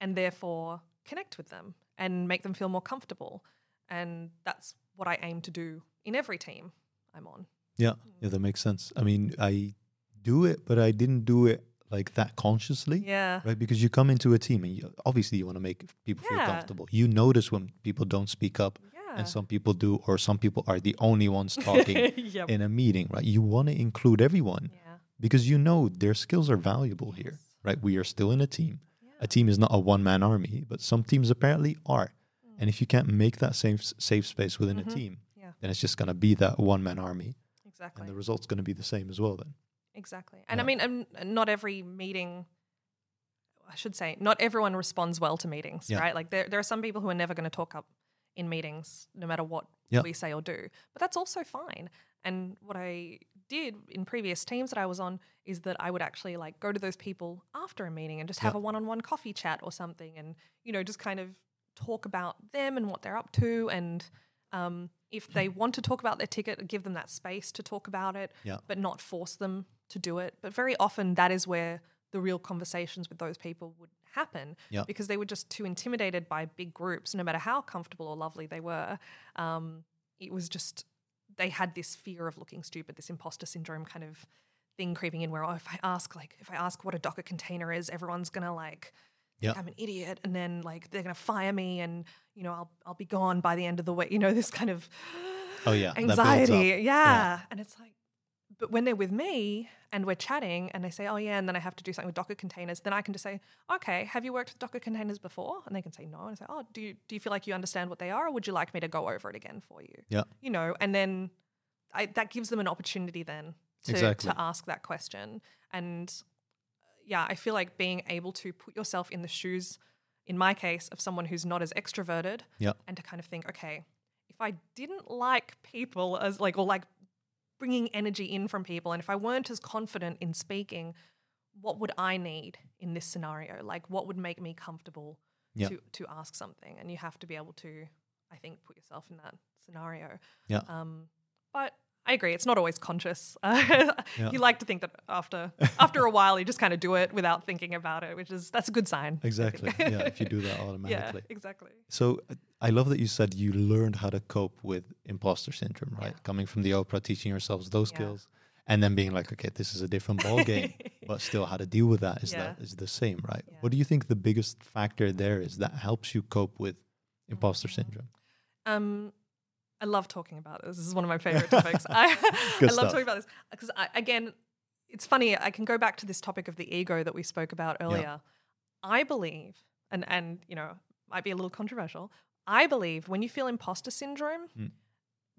and therefore connect with them and make them feel more comfortable. And that's what I aim to do in every team I'm on. Yeah, yeah, that makes sense. I mean, I do it, but I didn't do it like that consciously, yeah, right? Because you come into a team and you, obviously you want to make people yeah. feel comfortable. You notice when people don't speak up, yeah. and some people do, or some people are the only ones talking yep. in a meeting, right? You want to include everyone yeah. because you know their skills are valuable yes. here, right? We are still in a team. Yeah. A team is not a one-man army, but some teams apparently are. Mm. And if you can't make that safe safe space within mm-hmm. a team, yeah. then it's just going to be that one-man army. Exactly. And the result's going to be the same as well then. Exactly. And yeah. I mean, um, not every meeting, I should say, not everyone responds well to meetings, yeah. right? Like there there are some people who are never going to talk up in meetings no matter what yeah. we say or do. But that's also fine. And what I did in previous teams that I was on is that I would actually like go to those people after a meeting and just have yeah. a one-on-one coffee chat or something and, you know, just kind of talk about them and what they're up to and um, if they want to talk about their ticket, give them that space to talk about it yeah. but not force them to do it. But very often that is where the real conversations with those people would happen yep. because they were just too intimidated by big groups, no matter how comfortable or lovely they were. Um, it was just they had this fear of looking stupid, this imposter syndrome kind of thing creeping in where, oh, if I ask like if I ask what a Docker container is, everyone's going to like yep. think I'm an idiot and then like they're going to fire me and, you know, I'll I'll be gone by the end of the week. You know, this kind of oh yeah anxiety. Yeah. yeah. And it's like, but when they're with me and we're chatting and they say, oh, yeah, and then I have to do something with Docker containers, then I can just say, okay, have you worked with Docker containers before? And they can say no. And I say, oh, do you, do you feel like you understand what they are or would you like me to go over it again for you? Yeah. You know, and then I, that gives them an opportunity then to, exactly. to ask that question. And, yeah, I feel like being able to put yourself in the shoes, in my case, of someone who's not as extroverted yeah. and to kind of think, okay, if I didn't like people as like or like – bringing energy in from people, and if I weren't as confident in speaking, what would I need in this scenario? Like what would make me comfortable yeah. to, to ask something? And you have to be able to, I think, put yourself in that scenario. Yeah. Um, but I agree, it's not always conscious. Uh, yeah. You like to think that after after a while you just kind of do it without thinking about it, which is, that's a good sign. Exactly, yeah, if you do that automatically. Yeah, exactly. So uh, I love that you said you learned how to cope with imposter syndrom, right? Yeah. Coming from the opera, teaching yourselves those yeah. skills, and then being like, okay, this is a different ball game, but still how to deal with that is yeah. that is the same, right? Yeah. What do you think the biggest factor there is that helps you cope with imposter mm-hmm. syndrome? Um, I love talking about this. This is one of my favorite topics. I, I love talking about this because, again, it's funny. I can go back to this topic of the ego that we spoke about earlier. Yeah. I believe, and and you know, might be a little controversial, I believe when you feel imposter syndrome, mm.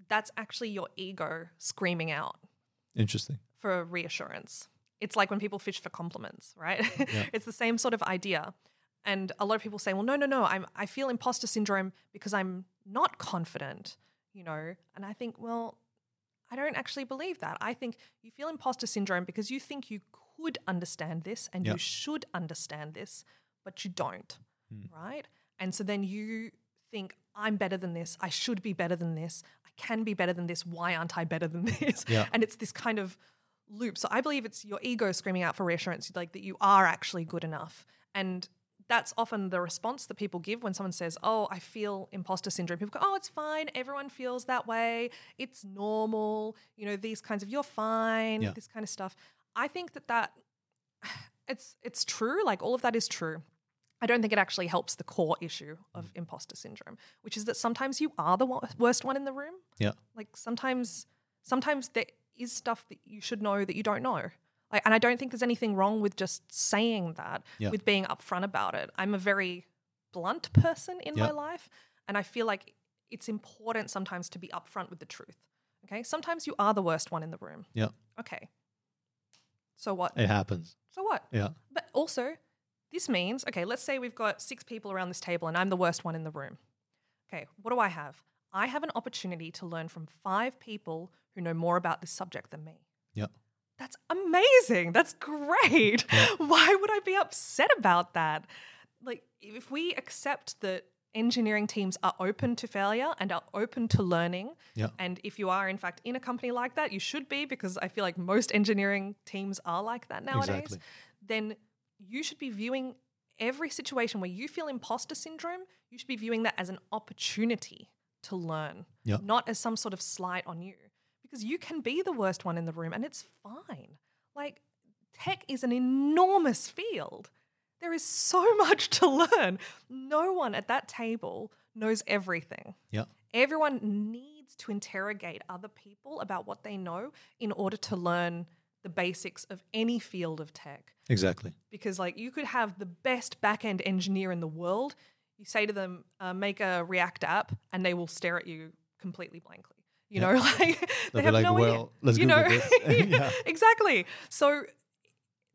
that's actually your ego screaming out. Interesting. For reassurance. It's like when people fish for compliments, right? Yeah. It's the same sort of idea. And a lot of people say, well, no, no, no, I'm, I feel imposter syndrome because I'm not confident, you know. And I think, well, I don't actually believe that. I think you feel imposter syndrome because you think you could understand this and yep. you should understand this, but you don't, hmm. right? And so then you think, I'm better than this, I should be better than this, I can be better than this, why aren't I better than this? Yeah. And it's this kind of loop. So I believe it's your ego screaming out for reassurance, like that you are actually good enough. And that's often the response that people give when someone says, oh, I feel imposter syndrome. People go, oh, it's fine, everyone feels that way, it's normal, you know, these kinds of you're fine, yeah. this kind of stuff. I think that that it's it's true, like all of that is true. I don't think it actually helps the core issue of imposter syndrome, which is that sometimes you are the worst one in the room. Yeah. Like sometimes sometimes there is stuff that you should know that you don't know. Like, and I don't think there's anything wrong with just saying that, yeah. with being upfront about it. I'm a very blunt person in yeah. my life, and I feel like it's important sometimes to be upfront with the truth. Okay? Sometimes you are the worst one in the room. Yeah. Okay. So what? It happens. So what? Yeah. But also this means, okay, let's say we've got six people around this table and I'm the worst one in the room. Okay, what do I have? I have an opportunity to learn from five people who know more about this subject than me. Yep. That's amazing. That's great. Yep. Why would I be upset about that? Like, if we accept that engineering teams are open to failure and are open to learning, yep. and if you are, in fact, in a company like that, you should be, because I feel like most engineering teams are like that nowadays, exactly. then you should be viewing every situation where you feel imposter syndrome, you should be viewing that as an opportunity to learn, yep. not as some sort of slight on you, because you can be the worst one in the room and it's fine. Like, tech is an enormous field. There is so much to learn. No one at that table knows everything. Yep. Everyone needs to interrogate other people about what they know in order to learn the basics of any field of tech. Exactly. Because, like, you could have the best back-end engineer in the world. You say to them, uh, make a React app, and they will stare at you completely blankly. You yeah. know, like they have like, no well, idea. Let's you Google know, this. yeah. Exactly. So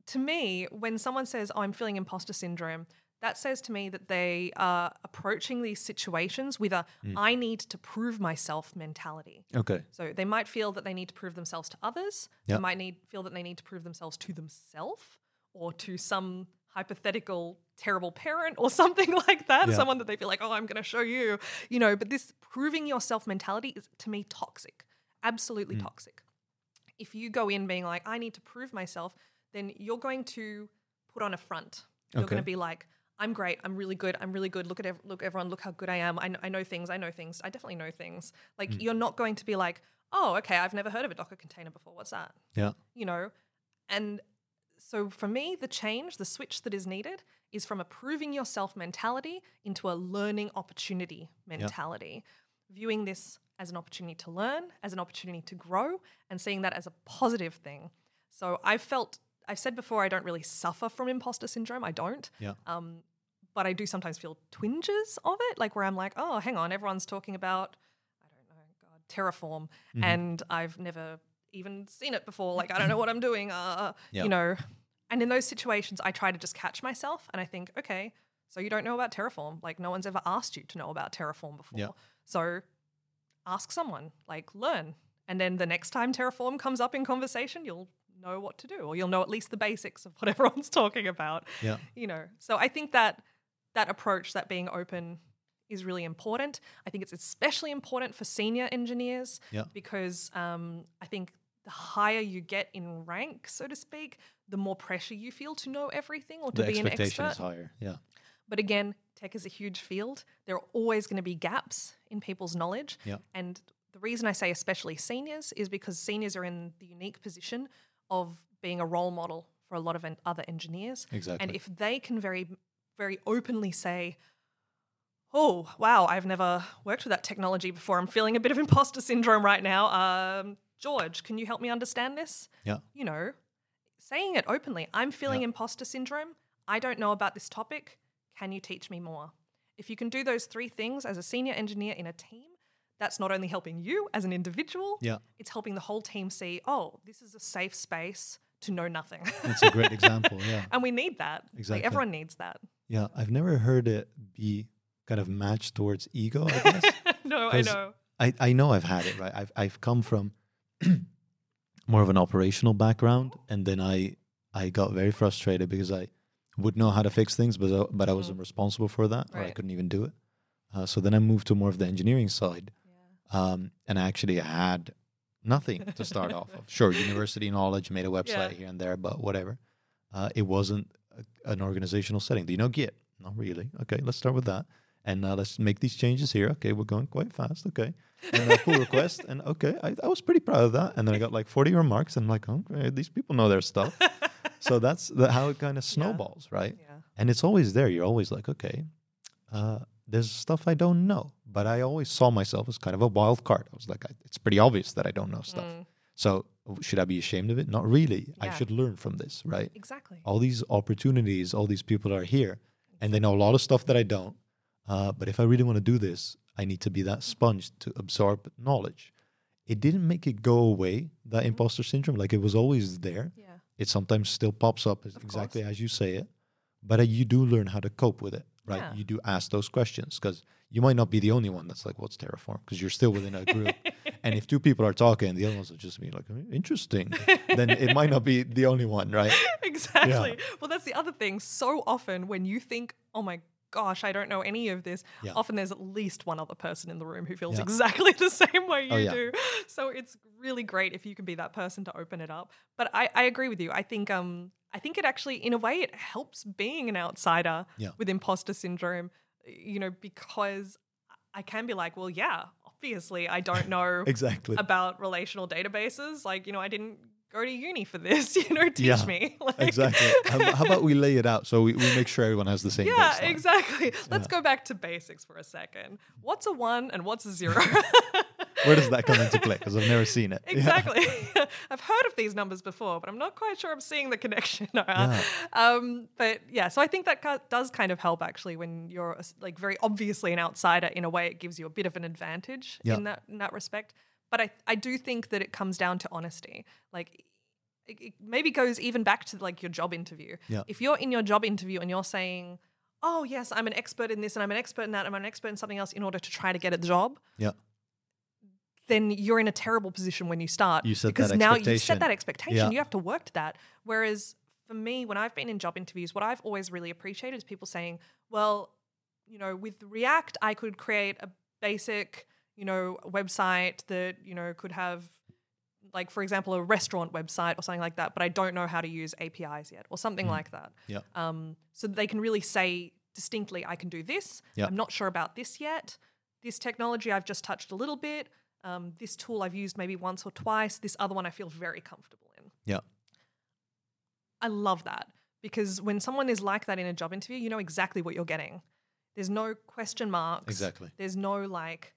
to me, when someone says, oh, I'm feeling imposter syndrome, that says to me that they are approaching these situations with a mm. I need to prove myself mentality. Okay. So they might feel that they need to prove themselves to others. Yep. They might need feel that they need to prove themselves to themselves or to some hypothetical terrible parent or something like that, yep. someone that they feel like, oh, I'm going to show you, you know. But this proving yourself mentality is, to me, toxic, absolutely mm. toxic. If you go in being like, I need to prove myself, then you're going to put on a front. You're okay. going to be like, I'm great, I'm really good, I'm really good, look at ev- look everyone, look how good I am, I, kn- I know things, I know things, I definitely know things. Like mm. you're not going to be like, oh, okay, I've never heard of a Docker container before, what's that? Yeah. You know, and so for me, the change, the switch that is needed is from a proving yourself mentality into a learning opportunity mentality, yeah. viewing this as an opportunity to learn, as an opportunity to grow, and seeing that as a positive thing. So I felt... I've said before I don't really suffer from imposter syndrome. I don't. Yeah. Um, but I do sometimes feel twinges of it, like where I'm like, oh, hang on, everyone's talking about, I don't know, God, Terraform, mm-hmm. and I've never even seen it before. Like, I don't know what I'm doing, uh, yeah. you know. And in those situations, I try to just catch myself and I think, okay, so you don't know about Terraform. Like, no one's ever asked you to know about Terraform before. Yeah. So ask someone, like, learn. And then the next time Terraform comes up in conversation, you'll know what to do, or you'll know at least the basics of what everyone's talking about. Yeah. You know, so I think that that approach, that being open, is really important. I think it's especially important for senior engineers yeah. because um, I think the higher you get in rank, so to speak, the more pressure you feel to know everything or to the be an expert. The expectation is higher, yeah. But again, tech is a huge field. There are always going to be gaps in people's knowledge. Yeah. And the reason I say especially seniors is because seniors are in the unique position of being a role model for a lot of en- other engineers. Exactly. And if they can very, very openly say, oh, wow, I've never worked with that technology before, I'm feeling a bit of imposter syndrome right now. Um, George, can you help me understand this? Yeah. You know, saying it openly, I'm feeling yeah. imposter syndrome. I don't know about this topic. Can you teach me more? If you can do those three things as a senior engineer in a team, that's not only helping you as an individual, yeah. it's helping the whole team see, oh, this is a safe space to know nothing. That's a great example, yeah. And we need that. Exactly. Like, everyone needs that. Yeah, I've never heard it be kind of matched towards ego, I guess. No, I know. I, I know I've had it, right? I've I've come from more of an operational background, and then I I got very frustrated because I would know how to fix things, but, uh, but I wasn't mm. responsible for that, right. or I couldn't even do it. Uh, so then I moved to more of the engineering side, yeah. um, and I actually had nothing to start off of. Sure, university knowledge, made a website yeah. here and there, but whatever. Uh, it wasn't a, an organizational setting. Do you know Git? Not really. Okay, let's start with that. And now uh, let's make these changes here. Okay, we're going quite fast. Okay. And a pull request. And okay, I, I was pretty proud of that. And then I got like forty remarks. And I'm like, okay, these people know their stuff. So that's the, how it kind of snowballs, yeah. right? Yeah. And it's always there. You're always like, okay, uh, there's stuff I don't know. But I always saw myself as kind of a wild card. I was like, I, it's pretty obvious that I don't know stuff. Mm. So should I be ashamed of it? Not really. Yeah. I should learn from this, right? Exactly. All these opportunities, all these people are here. And they know a lot of stuff that I don't. Uh, but if I really want to do this, I need to be that sponge to absorb knowledge. It didn't make it go away, that mm-hmm. imposter syndrome. Like, it was always there. Yeah. It sometimes still pops up as exactly course. As you say it. But uh, you do learn how to cope with it, right? Yeah. You do ask those questions, because you might not be the only one that's like, what's Terraform? Because you're still within a group. And if two people are talking, the other ones will just be like, interesting. Then it might not be the only one, right? Exactly. Yeah. Well, that's the other thing. So often when you think, oh my gosh, I don't know any of this, yeah. often there's at least one other person in the room who feels yeah. exactly the same way you oh, yeah. do. So it's really great if you can be that person to open it up. But I, I agree with you. I think um I think it actually, in a way, it helps being an outsider yeah. with imposter syndrome, you know, because I can be like, well, yeah, obviously I don't know exactly about relational databases. Like, you know, I didn't go to uni for this, you know, teach yeah, me. Like, exactly. How, how about we lay it out so we, we make sure everyone has the same Yeah, baseline. Exactly. Let's yeah. go back to basics for a second. What's a one and what's a zero? Where does that come into play? Because I've never seen it. Exactly. Yeah. I've heard of these numbers before, but I'm not quite sure I'm seeing the connection. Yeah. Um, but yeah, so I think that ca- does kind of help actually when you're a, like very obviously an outsider. In a way, it gives you a bit of an advantage yeah. in that in that respect. But I, I do think that it comes down to honesty. Like, it, it maybe goes even back to like your job interview. Yeah. If you're in your job interview and you're saying, oh, yes, I'm an expert in this and I'm an expert in that and I'm an expert in something else in order to try to get a job, yeah. then you're in a terrible position when you start. You set because that now you set that expectation. Yeah. You have to work to that. Whereas for me, when I've been in job interviews, what I've always really appreciated is people saying, well, you know, with React, I could create a basic, you know, website that, you know, could have like, for example, a restaurant website or something like that, but I don't know how to use A P Is yet or something mm. like that. Yeah. Um, so they can really say distinctly, I can do this. Yeah. I'm not sure about this yet. This technology I've just touched a little bit. Um, this tool I've used maybe once or twice. This other one I feel very comfortable in. Yeah. I love that, because when someone is like that in a job interview, you know exactly what you're getting. There's no question marks. Exactly. There's no like,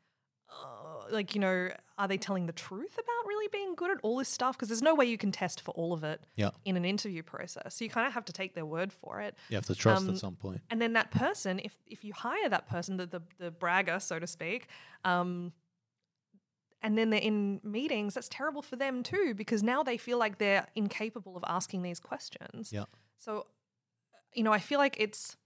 Uh, like, you know, are they telling the truth about really being good at all this stuff? Because there's no way you can test for all of it yeah. in an interview process. So you kind of have to take their word for it. You have to trust um, at some point. And then that person, if if you hire that person, the the, the bragger, so to speak, um, and then they're in meetings, that's terrible for them too, because now they feel like they're incapable of asking these questions. Yeah. So, you know, I feel like it's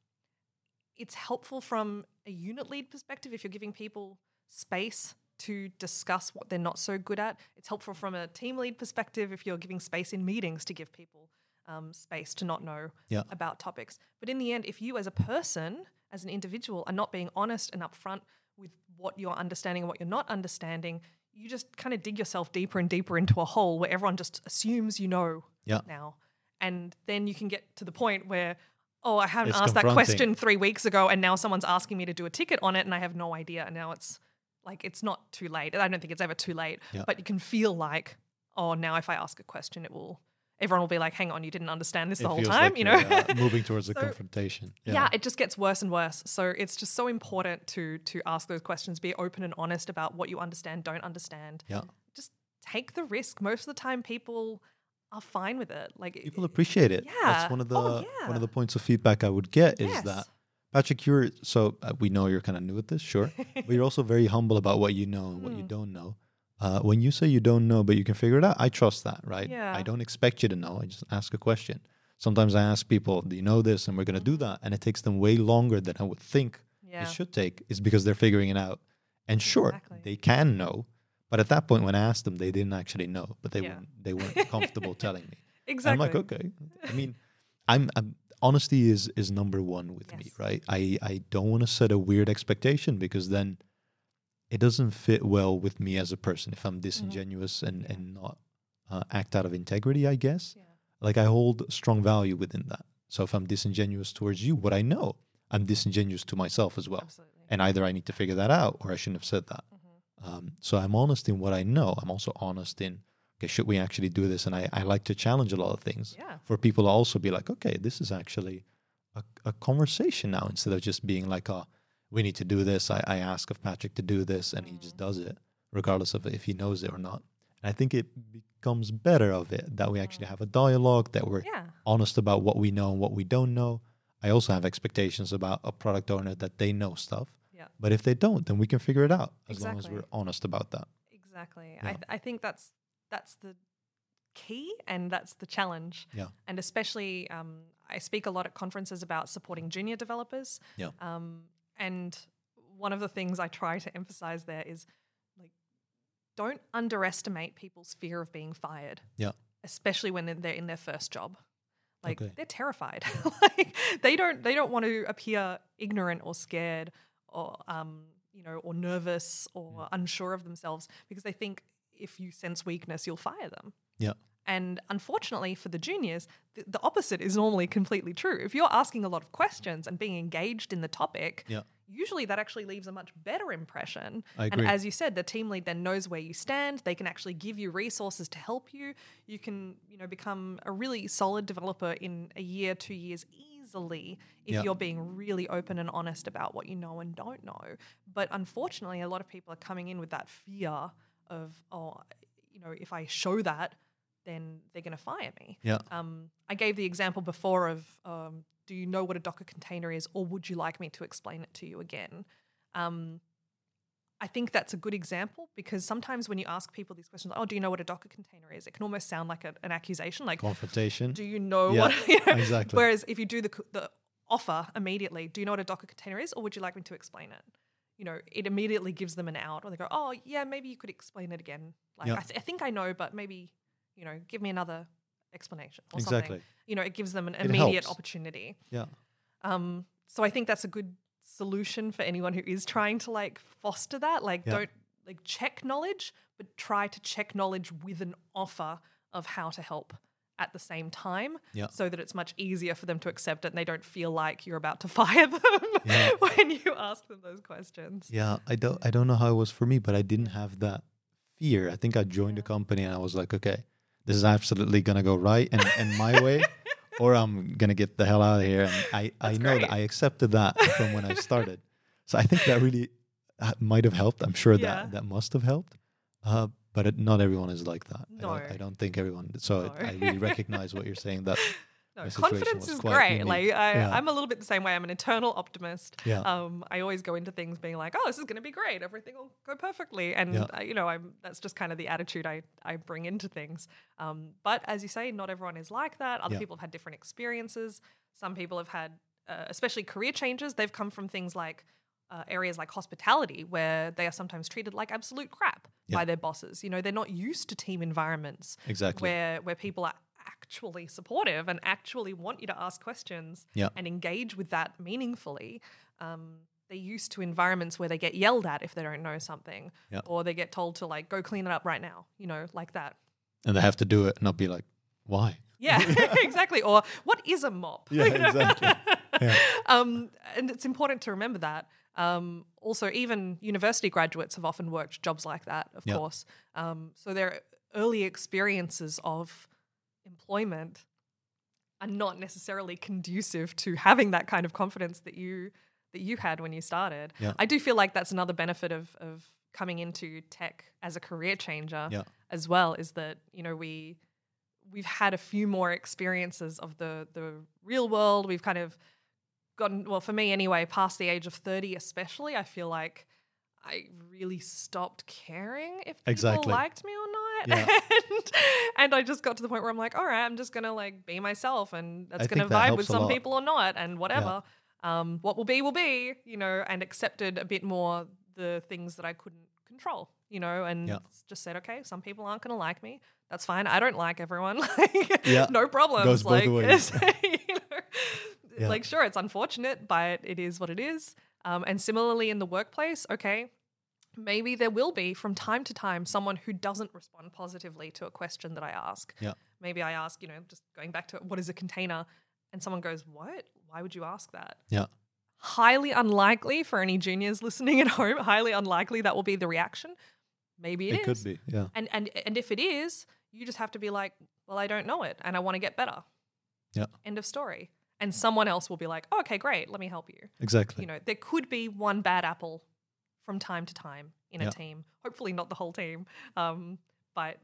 it's helpful from a unit lead perspective if you're giving people space to discuss what they're not so good at. It's helpful from a team lead perspective if you're giving space in meetings to give people um, space to not know yeah. about topics. But in the end, if you as a person, as an individual, are not being honest and upfront with what you're understanding and what you're not understanding, you just kind of dig yourself deeper and deeper into a hole where everyone just assumes you know yeah. now. And then you can get to the point where, oh, I haven't it's asked that question three weeks ago and now someone's asking me to do a ticket on it and I have no idea, and now it's like, it's not too late. I don't think it's ever too late, yeah. but you can feel like, oh, now if I ask a question, it will, everyone will be like, hang on, you didn't understand this it the whole time, like you know? Uh, moving towards so, the confrontation. Yeah. yeah, it just gets worse and worse. So it's just so important to to ask those questions, be open and honest about what you understand, don't understand. Yeah. Just take the risk. Most of the time people are fine with it. Like people appreciate it. Yeah. That's one of the oh, yeah. one of the points of feedback I would get is yes. that, Patrick, you're so uh, we know you're kind of new at this, sure, but you're also very humble about what you know and what mm. you don't know. Uh, when you say you don't know, but you can figure it out, I trust that, right? Yeah. I don't expect you to know. I just ask a question. Sometimes I ask people, do you know this? And we're going to mm. do that. And it takes them way longer than I would think yeah. it should take. It's because they're figuring it out. And sure, exactly. they can know, But at that point, when I asked them, they didn't actually know, but they yeah. weren't, they weren't comfortable telling me. Exactly. And I'm like, okay. I mean, I'm, I'm honesty is is number one with yes. me, right? I, I don't want to set a weird expectation, because then it doesn't fit well with me as a person if I'm disingenuous mm-hmm. and, yeah. and not uh, act out of integrity, I guess. Yeah. Like, I hold strong value within that. So if I'm disingenuous towards you, what I know, I'm disingenuous to myself as well. Absolutely. And either I need to figure that out or I shouldn't have said that. Mm-hmm. Um, so I'm honest in what I know. I'm also honest in, okay, should we actually do this? And I, I like to challenge a lot of things yeah. for people to also be like, okay, this is actually a, a conversation now, instead of just being like, oh, we need to do this. I, I ask of Patrick to do this and mm-hmm. he just does it regardless of if he knows it or not. And I think it becomes better of it that we actually have a dialogue, that we're yeah. honest about what we know and what we don't know. I also have expectations about a product owner that they know stuff. Yeah. But if they don't, then we can figure it out as exactly. long as we're honest about that. Exactly. Yeah. I, th- I think that's that's the key and that's the challenge. Yeah. And especially um, I speak a lot at conferences about supporting junior developers. Yeah. Um, and one of the things I try to emphasize there is, like, don't underestimate people's fear of being fired. Yeah. Especially when they're in their first job. Like, okay. they're terrified. Like, they don't they don't want to appear ignorant or scared or um, you know, or nervous or yeah. unsure of themselves, because they think if you sense weakness, you'll fire them. Yeah. And unfortunately for the juniors, th- the opposite is normally completely true. If you're asking a lot of questions and being engaged in the topic, yeah. usually that actually leaves a much better impression. I agree. And as you said, the team lead then knows where you stand. They can actually give you resources to help you. You can, you know, become a really solid developer in a year, two years easily if yeah. you're being really open and honest about what you know and don't know. But unfortunately, a lot of people are coming in with that fear of, oh, you know, if I show that, then they're going to fire me. Yeah. Um, I gave the example before of, um, do you know what a Docker container is, or would you like me to explain it to you again? Um, I think that's a good example, because sometimes when you ask people these questions, oh, do you know what a Docker container is? It can almost sound like a, an accusation, like confrontation. Do you know yeah, what? You know? Exactly. Whereas if you do the the offer immediately, do you know what a Docker container is, or would you like me to explain it? You know, it immediately gives them an out, or they go, oh, yeah, maybe you could explain it again. Like, yeah. I, th- I think I know, but maybe, you know, give me another explanation or exactly. something. You know, it gives them an it immediate helps. Opportunity. Yeah. Um, so I think that's a good solution for anyone who is trying to, like, foster that. Like, yeah. don't, like, check knowledge, but try to check knowledge with an offer of how to help at the same time yeah. so that it's much easier for them to accept it, and they don't feel like you're about to fire them yeah. when you ask them those questions. Yeah. I don't, I don't know how it was for me, but I didn't have that fear. I think I joined yeah. a company and I was like, okay, this is absolutely going to go right and, and my way, or I'm going to get the hell out of here. And I, I know great. That I accepted that from when I started. So I think that really might have helped. I'm sure yeah. that, that must have helped. Uh, but it, not everyone is like that. No. I, don't, I don't think everyone. So no. it, I really recognize what you're saying. That no, confidence is great. Unique. Like I, yeah. I'm a little bit the same way. I'm an eternal optimist. Yeah. Um, I always go into things being like, oh, this is going to be great. Everything will go perfectly. And, yeah. uh, you know, I'm that's just kind of the attitude I, I bring into things. Um, but as you say, not everyone is like that. Other yeah. people have had different experiences. Some people have had, uh, especially career changes, they've come from things like Uh, areas like hospitality, where they are sometimes treated like absolute crap yeah. by their bosses. You know, they're not used to team environments exactly. where where people are actually supportive and actually want you to ask questions yeah. and engage with that meaningfully. Um, they're used to environments where they get yelled at if they don't know something yeah. or they get told to, like, go clean it up right now, you know, like that. And they have to do it and not be like, why? Yeah, exactly. Or what is a mop? Yeah, exactly. Yeah. Um, and it's important to remember that. Um, also, even university graduates have often worked jobs like that, of yep. course. Um, so their early experiences of employment are not necessarily conducive to having that kind of confidence that you that you had when you started. Yep. I do feel like that's another benefit of of coming into tech as a career changer yep. as well, is that, you know, we we've had a few more experiences of the the real world. We've kind of gotten, well, for me anyway, past the age of thirty especially, I feel like I really stopped caring if people exactly. liked me or not. Yeah. and, and I just got to the point where I'm like, all right, I'm just going to, like, be myself, and that's going to vibe that with some lot. People or not, and whatever. Yeah. Um, what will be will be, you know, and accepted a bit more the things that I couldn't control. you know, and yeah. just said, okay, some people aren't going to like me. That's fine. I don't like everyone. Like, yeah. no problems. Goes like, both ways. You know, yeah. like, sure, it's unfortunate, but it is what it is. Um, and similarly in the workplace, okay, maybe there will be from time to time someone who doesn't respond positively to a question that I ask. Yeah. Maybe I ask, you know, just going back to what is a container, and someone goes, what? Why would you ask that? Yeah. Highly unlikely for any juniors listening at home, highly unlikely that will be the reaction. Maybe it, it is. It could be, yeah. And, and, and if it is, you just have to be like, well, I don't know it and I want to get better. Yeah. End of story. And someone else will be like, oh, okay, great, let me help you. Exactly. You know, there could be one bad apple from time to time in yeah. a team, hopefully not the whole team, um, but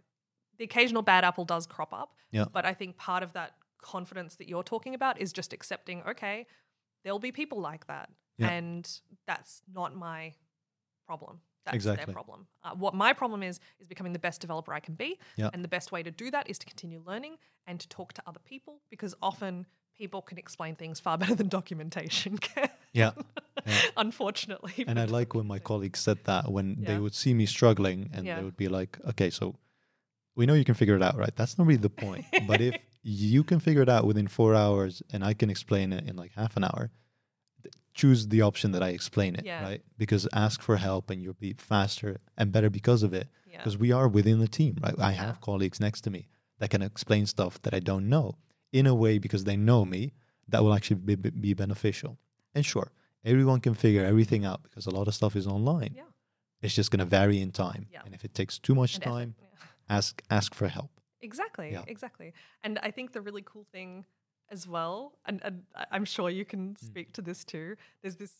the occasional bad apple does crop up. Yeah. But I think part of that confidence that you're talking about is just accepting, okay, there'll be people like that yeah. and that's not my problem. That's exactly. their problem. Uh, what my problem is is becoming the best developer I can be, yeah. and the best way to do that is to continue learning and to talk to other people, because often people can explain things far better than documentation can. Yeah. yeah. Unfortunately. And I like when my colleagues said that when yeah. they would see me struggling and yeah. they would be like, okay, so we know you can figure it out, right? That's not really the point. But if you can figure it out within four hours and I can explain it in like half an hour, choose the option that I explain it, yeah. right? Because ask for help and you'll be faster and better because of it. Because yeah. we are within the team, right? I have yeah. colleagues next to me that can explain stuff that I don't know. In a way, because they know me, that will actually be, be, be beneficial. And sure, everyone can figure everything out because a lot of stuff is online. Yeah. It's just going to vary in time. Yeah. And if it takes too much and time, effort, yeah. ask ask for help. Exactly, yeah. exactly. And I think the really cool thing as well, and, and I'm sure you can speak mm. to this too, there's this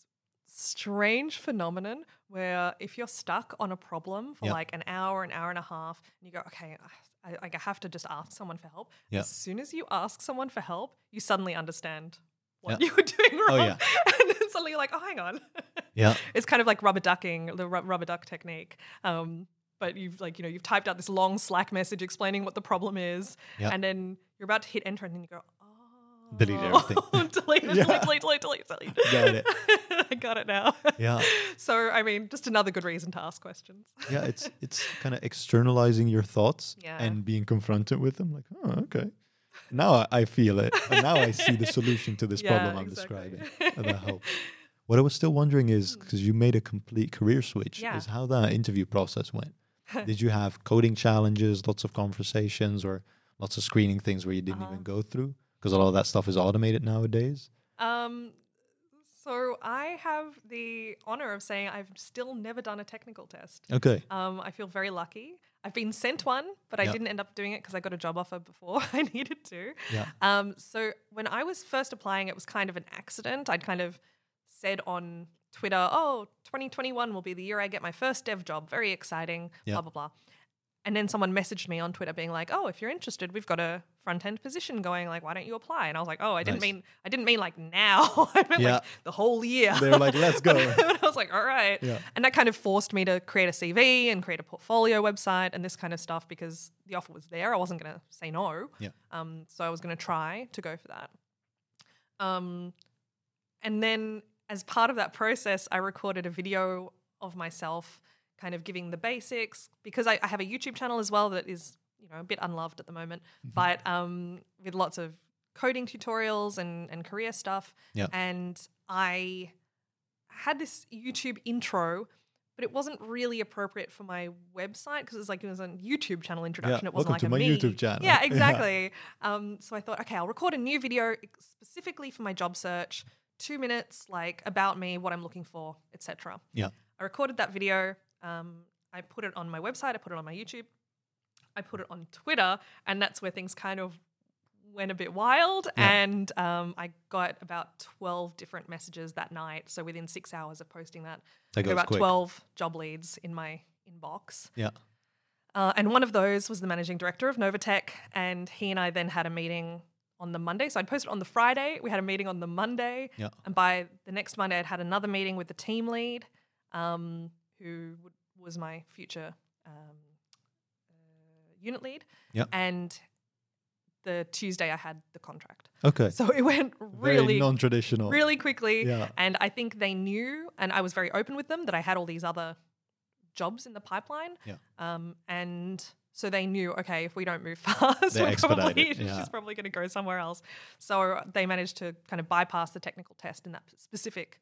strange phenomenon where if you're stuck on a problem for yeah. like an hour, an hour and a half, and you go, okay, I, I have to just ask someone for help. Yeah. As soon as you ask someone for help, you suddenly understand what yeah. you were doing wrong. Oh, yeah. And then suddenly you're like, oh, hang on. Yeah. It's kind of like rubber ducking, the ru- rubber duck technique. Um, but you've like, you know, you've typed out this long Slack message explaining what the problem is. Yeah. And then you're about to hit enter and then you go, oh. Delete everything. delete, yeah. delete, delete, delete, delete. Got it. I got it now. Yeah. So, I mean, just another good reason to ask questions. yeah, it's it's kind of externalizing your thoughts yeah. and being confronted with them. Like, oh, okay. Now I, I feel it. And now I see the solution to this yeah, problem I'm exactly. describing. And I hope. What I was still wondering is, because you made a complete career switch, yeah. is how that interview process went. Did you have coding challenges, lots of conversations, or lots of screening things where you didn't uh-huh. even go through? Because a lot of that stuff is automated nowadays. Um. So I have the honor of saying I've still never done a technical test. Okay. Um, I feel very lucky. I've been sent one, but I yep. didn't end up doing it because I got a job offer before I needed to. Yeah. Um, so when I was first applying, it was kind of an accident. I'd kind of said on Twitter, oh, twenty twenty-one will be the year I get my first dev job. Very exciting, yep. blah, blah, blah. And then someone messaged me on Twitter being like, oh, if you're interested, we've got a front-end position going. Like, why don't you apply? And I was like, oh, I didn't nice. mean I didn't mean like now. I meant yeah. like the whole year. They were like, let's go. And I was like, all right. Yeah. And that kind of forced me to create a C V and create a portfolio website and this kind of stuff because the offer was there. I wasn't going to say no. Yeah. Um. So I was going to try to go for that. Um, and then as part of that process, I recorded a video of myself kind of giving the basics, because I, I have a YouTube channel as well that is, you know, a bit unloved at the moment, mm-hmm. but um, with lots of coding tutorials and, and career stuff. Yeah. And I had this YouTube intro, but it wasn't really appropriate for my website because it was like it was a YouTube channel introduction. Yeah. It wasn't Welcome like to a my me. YouTube channel. Yeah, exactly. Yeah. Um, so I thought, okay, I'll record a new video specifically for my job search, two minutes, like about me, what I'm looking for, et cetera. Yeah. I recorded that video. Um, I put it on my website, I put it on my YouTube, I put it on Twitter, and that's where things kind of went a bit wild. Yeah. And um, I got about twelve different messages that night. So within six hours of posting that, that I got about quick. twelve job leads in my inbox. Yeah. Uh, and one of those was the managing director of Novatech, and he and I then had a meeting on the Monday. So I'd posted on the Friday, we had a meeting on the Monday, yeah. and by the next Monday I'd had another meeting with the team lead. Um, who was my future um, uh, unit lead. Yep. And the Tuesday I had the contract. Okay. So it went really very non-traditional. Really quickly. Yeah. And I think they knew, and I was very open with them, that I had all these other jobs in the pipeline. Yeah. Um, and so they knew, okay, if we don't move fast, we're probably, yeah. she's probably going to go somewhere else. So they managed to kind of bypass the technical test in that specific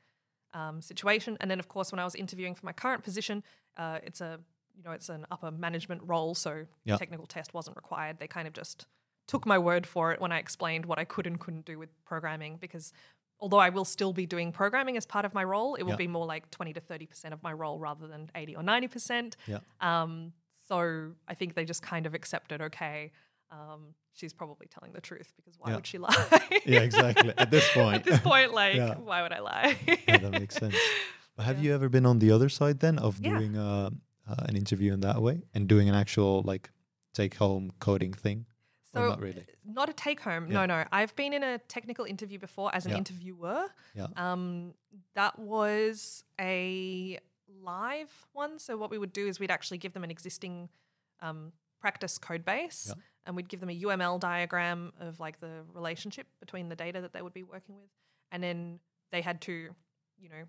um, situation. And then, of course, when I was interviewing for my current position, uh, it's a you know it's an upper management role, so yeah. the technical test wasn't required. They kind of just took my word for it when I explained what I could and couldn't do with programming, because although I will still be doing programming as part of my role, it will yeah. be more like twenty to thirty percent of my role rather than eighty or ninety percent. Yeah. Um, so I think they just kind of accepted, okay, um, she's probably telling the truth, because why yeah. would she lie? Yeah, exactly. At this point. At this point, like, yeah. why would I lie? Yeah, that makes sense. Have yeah. you ever been on the other side then of yeah. doing uh, uh, an interview in that way and doing an actual like take-home coding thing? So well, not really. Not a take home. Yeah. No, no. I've been in a technical interview before as an yeah. interviewer. Yeah. Um, that was a live one. So what we would do is we'd actually give them an existing um, practice code base yeah. and we'd give them a U M L diagram of like the relationship between the data that they would be working with. And then they had to, you know,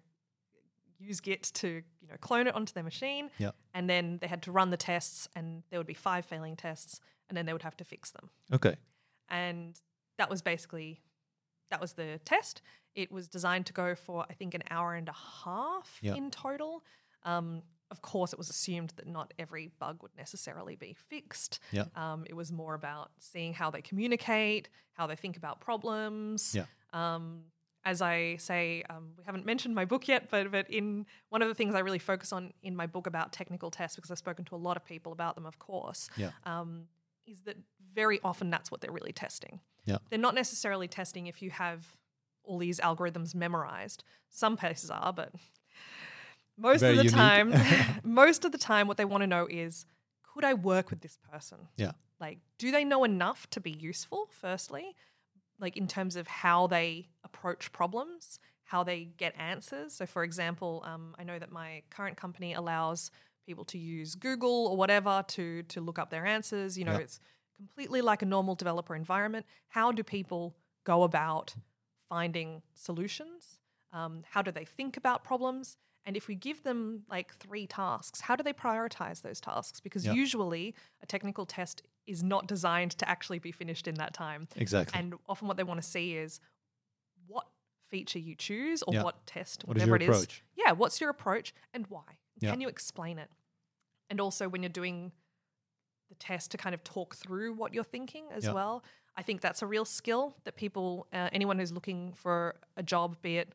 use Git to, you know, clone it onto their machine. Yeah. And then they had to run the tests, and there would be five failing tests, and then they would have to fix them. Okay. And that was basically, that was the test. It was designed to go for, I think, an hour and a half yeah. in total. Um, of course, it was assumed that not every bug would necessarily be fixed. Yeah. Um, it was more about seeing how they communicate, how they think about problems. Yeah. Um, as I say, um, we haven't mentioned my book yet, but, but in one of the things I really focus on in my book about technical tests, because I've spoken to a lot of people about them, of course, yeah. um, is that very often that's what they're really testing. Yeah. They're not necessarily testing if you have all these algorithms memorized. Some places are, but most very of the unique. time, most of the time what they want to know is, could I work with this person? Yeah. Like, do they know enough to be useful, firstly, like in terms of how they approach problems, how they get answers? So, for example, um, I know that my current company allows people to use Google or whatever to to look up their answers. You know, yep. it's completely like a normal developer environment. How do people go about finding solutions? Um, how do they think about problems? And if we give them like three tasks, how do they prioritize those tasks? Because yep. usually a technical test is not designed to actually be finished in that time. Exactly. And often what they want to see is what feature you choose or yep. what test, what whatever is your it approach? Is. Yeah, what's your approach and why? Yep. Can you explain it? And also when you're doing the test, to kind of talk through what you're thinking as yep. well. I think that's a real skill that people, uh, anyone who's looking for a job, be it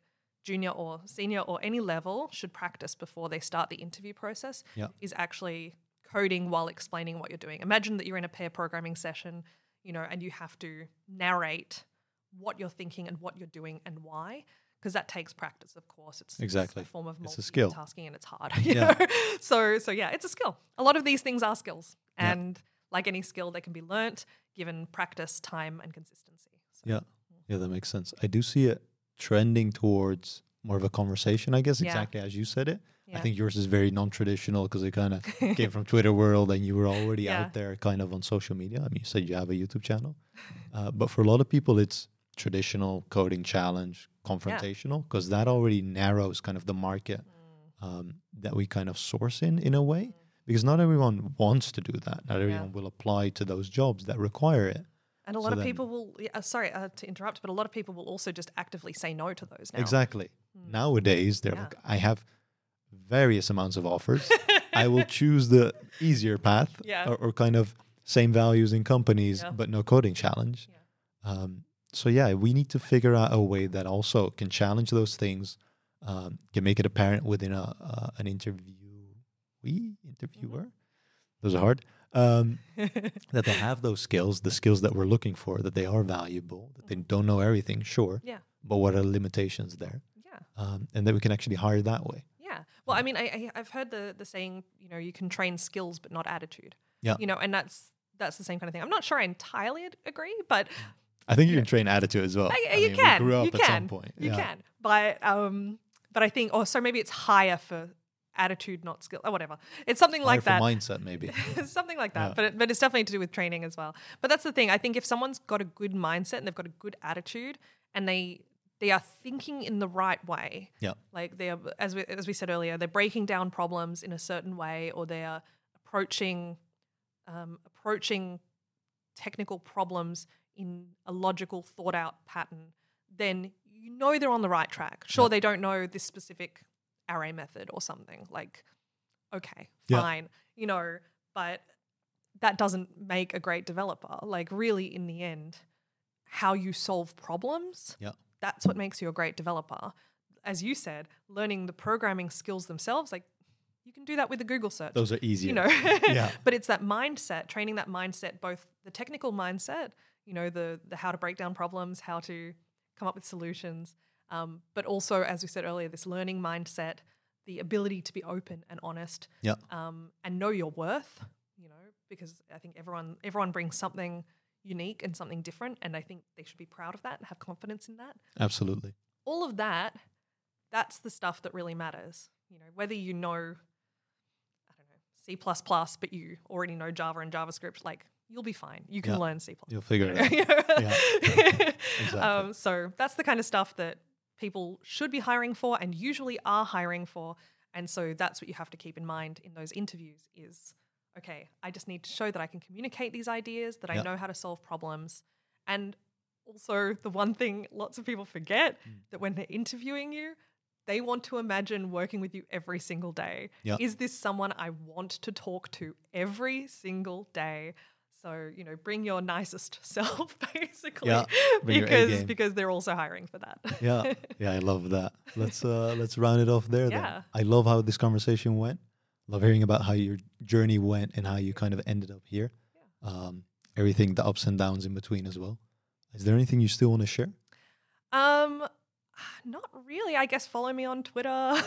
junior or senior or any level, should practice before they start the interview process, yep. is actually coding while explaining what you're doing. Imagine that you're in a pair programming session, you know, and you have to narrate what you're thinking and what you're doing and why, because that takes practice, of course. It's, exactly. it's a form of multitasking and it's hard. You yeah. know? So, so yeah, it's a skill. A lot of these things are skills, and yeah. like any skill, they can be learnt given practice, time and consistency. So, yeah. yeah, that makes sense. I do see it trending towards more of a conversation, I guess, yeah. exactly as you said it. Yeah. I think yours is very non-traditional because it kind of came from Twitter world and you were already yeah. out there kind of on social media. I mean, you said you have a YouTube channel. Uh, but for a lot of people, it's traditional coding challenge, confrontational, because yeah. that already narrows kind of the market mm. um, that we kind of source in, in a way, mm. because not everyone wants to do that. Not everyone yeah. will apply to those jobs that require it. And a lot so of people will, uh, sorry uh, to interrupt, but a lot of people will also just actively say no to those now. Exactly. Mm. Nowadays, they're yeah. like, I have various amounts of offers. I will choose the easier path yeah. or, or kind of same values in companies, yeah. but no coding challenge. Yeah. Um, so yeah, we need to figure out a way that also can challenge those things, um, can make it apparent within a uh, an interviewee, interviewer. Mm-hmm. Those are hard. Um, that they have those skills, the skills that we're looking for, that they are valuable, that they don't know everything, sure. Yeah. But what are the limitations there? Yeah. Um, and that we can actually hire that way. Yeah. Well, I mean, I, I've heard the the saying, you know, you can train skills but not attitude. Yeah. You know, and that's that's the same kind of thing. I'm not sure I entirely agree, but I think you can train attitude as well. I, I you mean, can. We grew up you at can. Some point. You yeah. can. But um, but I think, or so maybe it's higher for attitude, not skill, or whatever. It's something higher like that. Mindset, maybe. Something like that. Yeah. But it, but it's definitely to do with training as well. But that's the thing. I think if someone's got a good mindset and they've got a good attitude and they they are thinking in the right way. Yeah. Like they are, as we, as we said earlier, they're breaking down problems in a certain way, or they are approaching um, approaching technical problems in a logical, thought out pattern. Then you know they're on the right track. Sure, yep. They don't know this specific array method or something. Like, okay, fine, yep. you know, but that doesn't make a great developer. Like, really, in the end, how you solve problems, yep. that's what makes you a great developer. As you said, learning the programming skills themselves, like, you can do that with a Google search. Those are easier. You know, yeah. But it's that mindset, training that mindset, both the technical mindset, you know, the the how to break down problems, how to come up with solutions, um, but also, as we said earlier, this learning mindset, the ability to be open and honest, yeah. um, and know your worth, you know, because I think everyone everyone brings something unique and something different, and I think they should be proud of that and have confidence in that. Absolutely. All of that, that's the stuff that really matters. You know, whether you know C plus plus, but you already know Java and JavaScript, like, you'll be fine. You can yeah. learn C plus plus. You'll figure it out. yeah. Yeah. Exactly. Um, so that's the kind of stuff that people should be hiring for and usually are hiring for. And so that's what you have to keep in mind in those interviews is, okay, I just need to show that I can communicate these ideas, that yeah. I know how to solve problems. And also the one thing lots of people forget mm. that when they're interviewing you, they want to imagine working with you every single day. Yep. Is this someone I want to talk to every single day? So, you know, bring your nicest self, basically, yeah, because because they're also hiring for that. Yeah, yeah, I love that. Let's uh, let's round it off there. Yeah. Then. I love how this conversation went. Love hearing about how your journey went and how you kind of ended up here. Yeah. Um, everything, the ups and downs in between as well. Is there anything you still want to share? Um. Not really. I guess follow me on Twitter. I'll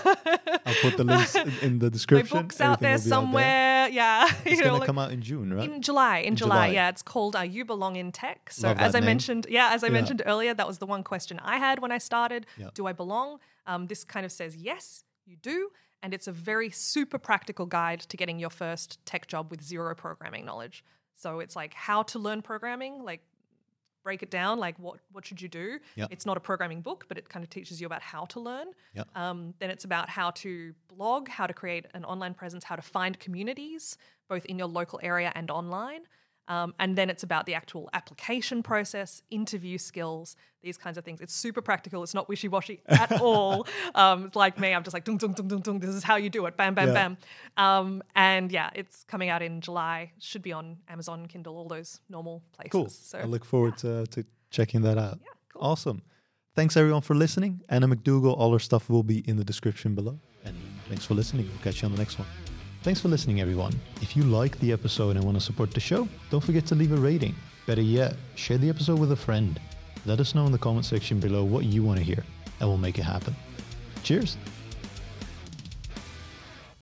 put the links in, in the description. My book's out there somewhere. Out there. Yeah. It's going to come out in June, right? In July. In, in July, July, yeah. It's called Are You Belong in Tech? So Love as I name. mentioned, yeah, as I yeah. mentioned earlier, that was the one question I had when I started. Yeah. Do I belong? Um, this kind of says, yes, you do. And it's a very super practical guide to getting your first tech job with zero programming knowledge. So it's like how to learn programming, like, break it down, like what what should you do? Yep. It's not a programming book, but it kind of teaches you about how to learn. Yep. Um, then it's about how to blog, how to create an online presence, how to find communities, both in your local area and online. Um, and then it's about the actual application process, interview skills, these kinds of things. It's super practical. It's not wishy-washy at all. Um, like me, I'm just like, dung, dung, dung, dung, dung. This is how you do it. Bam, bam, yeah. bam. Um, and yeah, it's coming out in July. Should be on Amazon, Kindle, all those normal places. Cool. So I look forward yeah. to, to checking that out. Yeah, cool. Awesome. Thanks everyone for listening. Anna McDougall, all her stuff will be in the description below. And thanks for listening. We'll catch you on the next one. Thanks for listening, everyone. If you like the episode and want to support the show, don't forget to leave a rating. Better yet, share the episode with a friend. Let us know in the comment section below what you want to hear, and we'll make it happen. Cheers!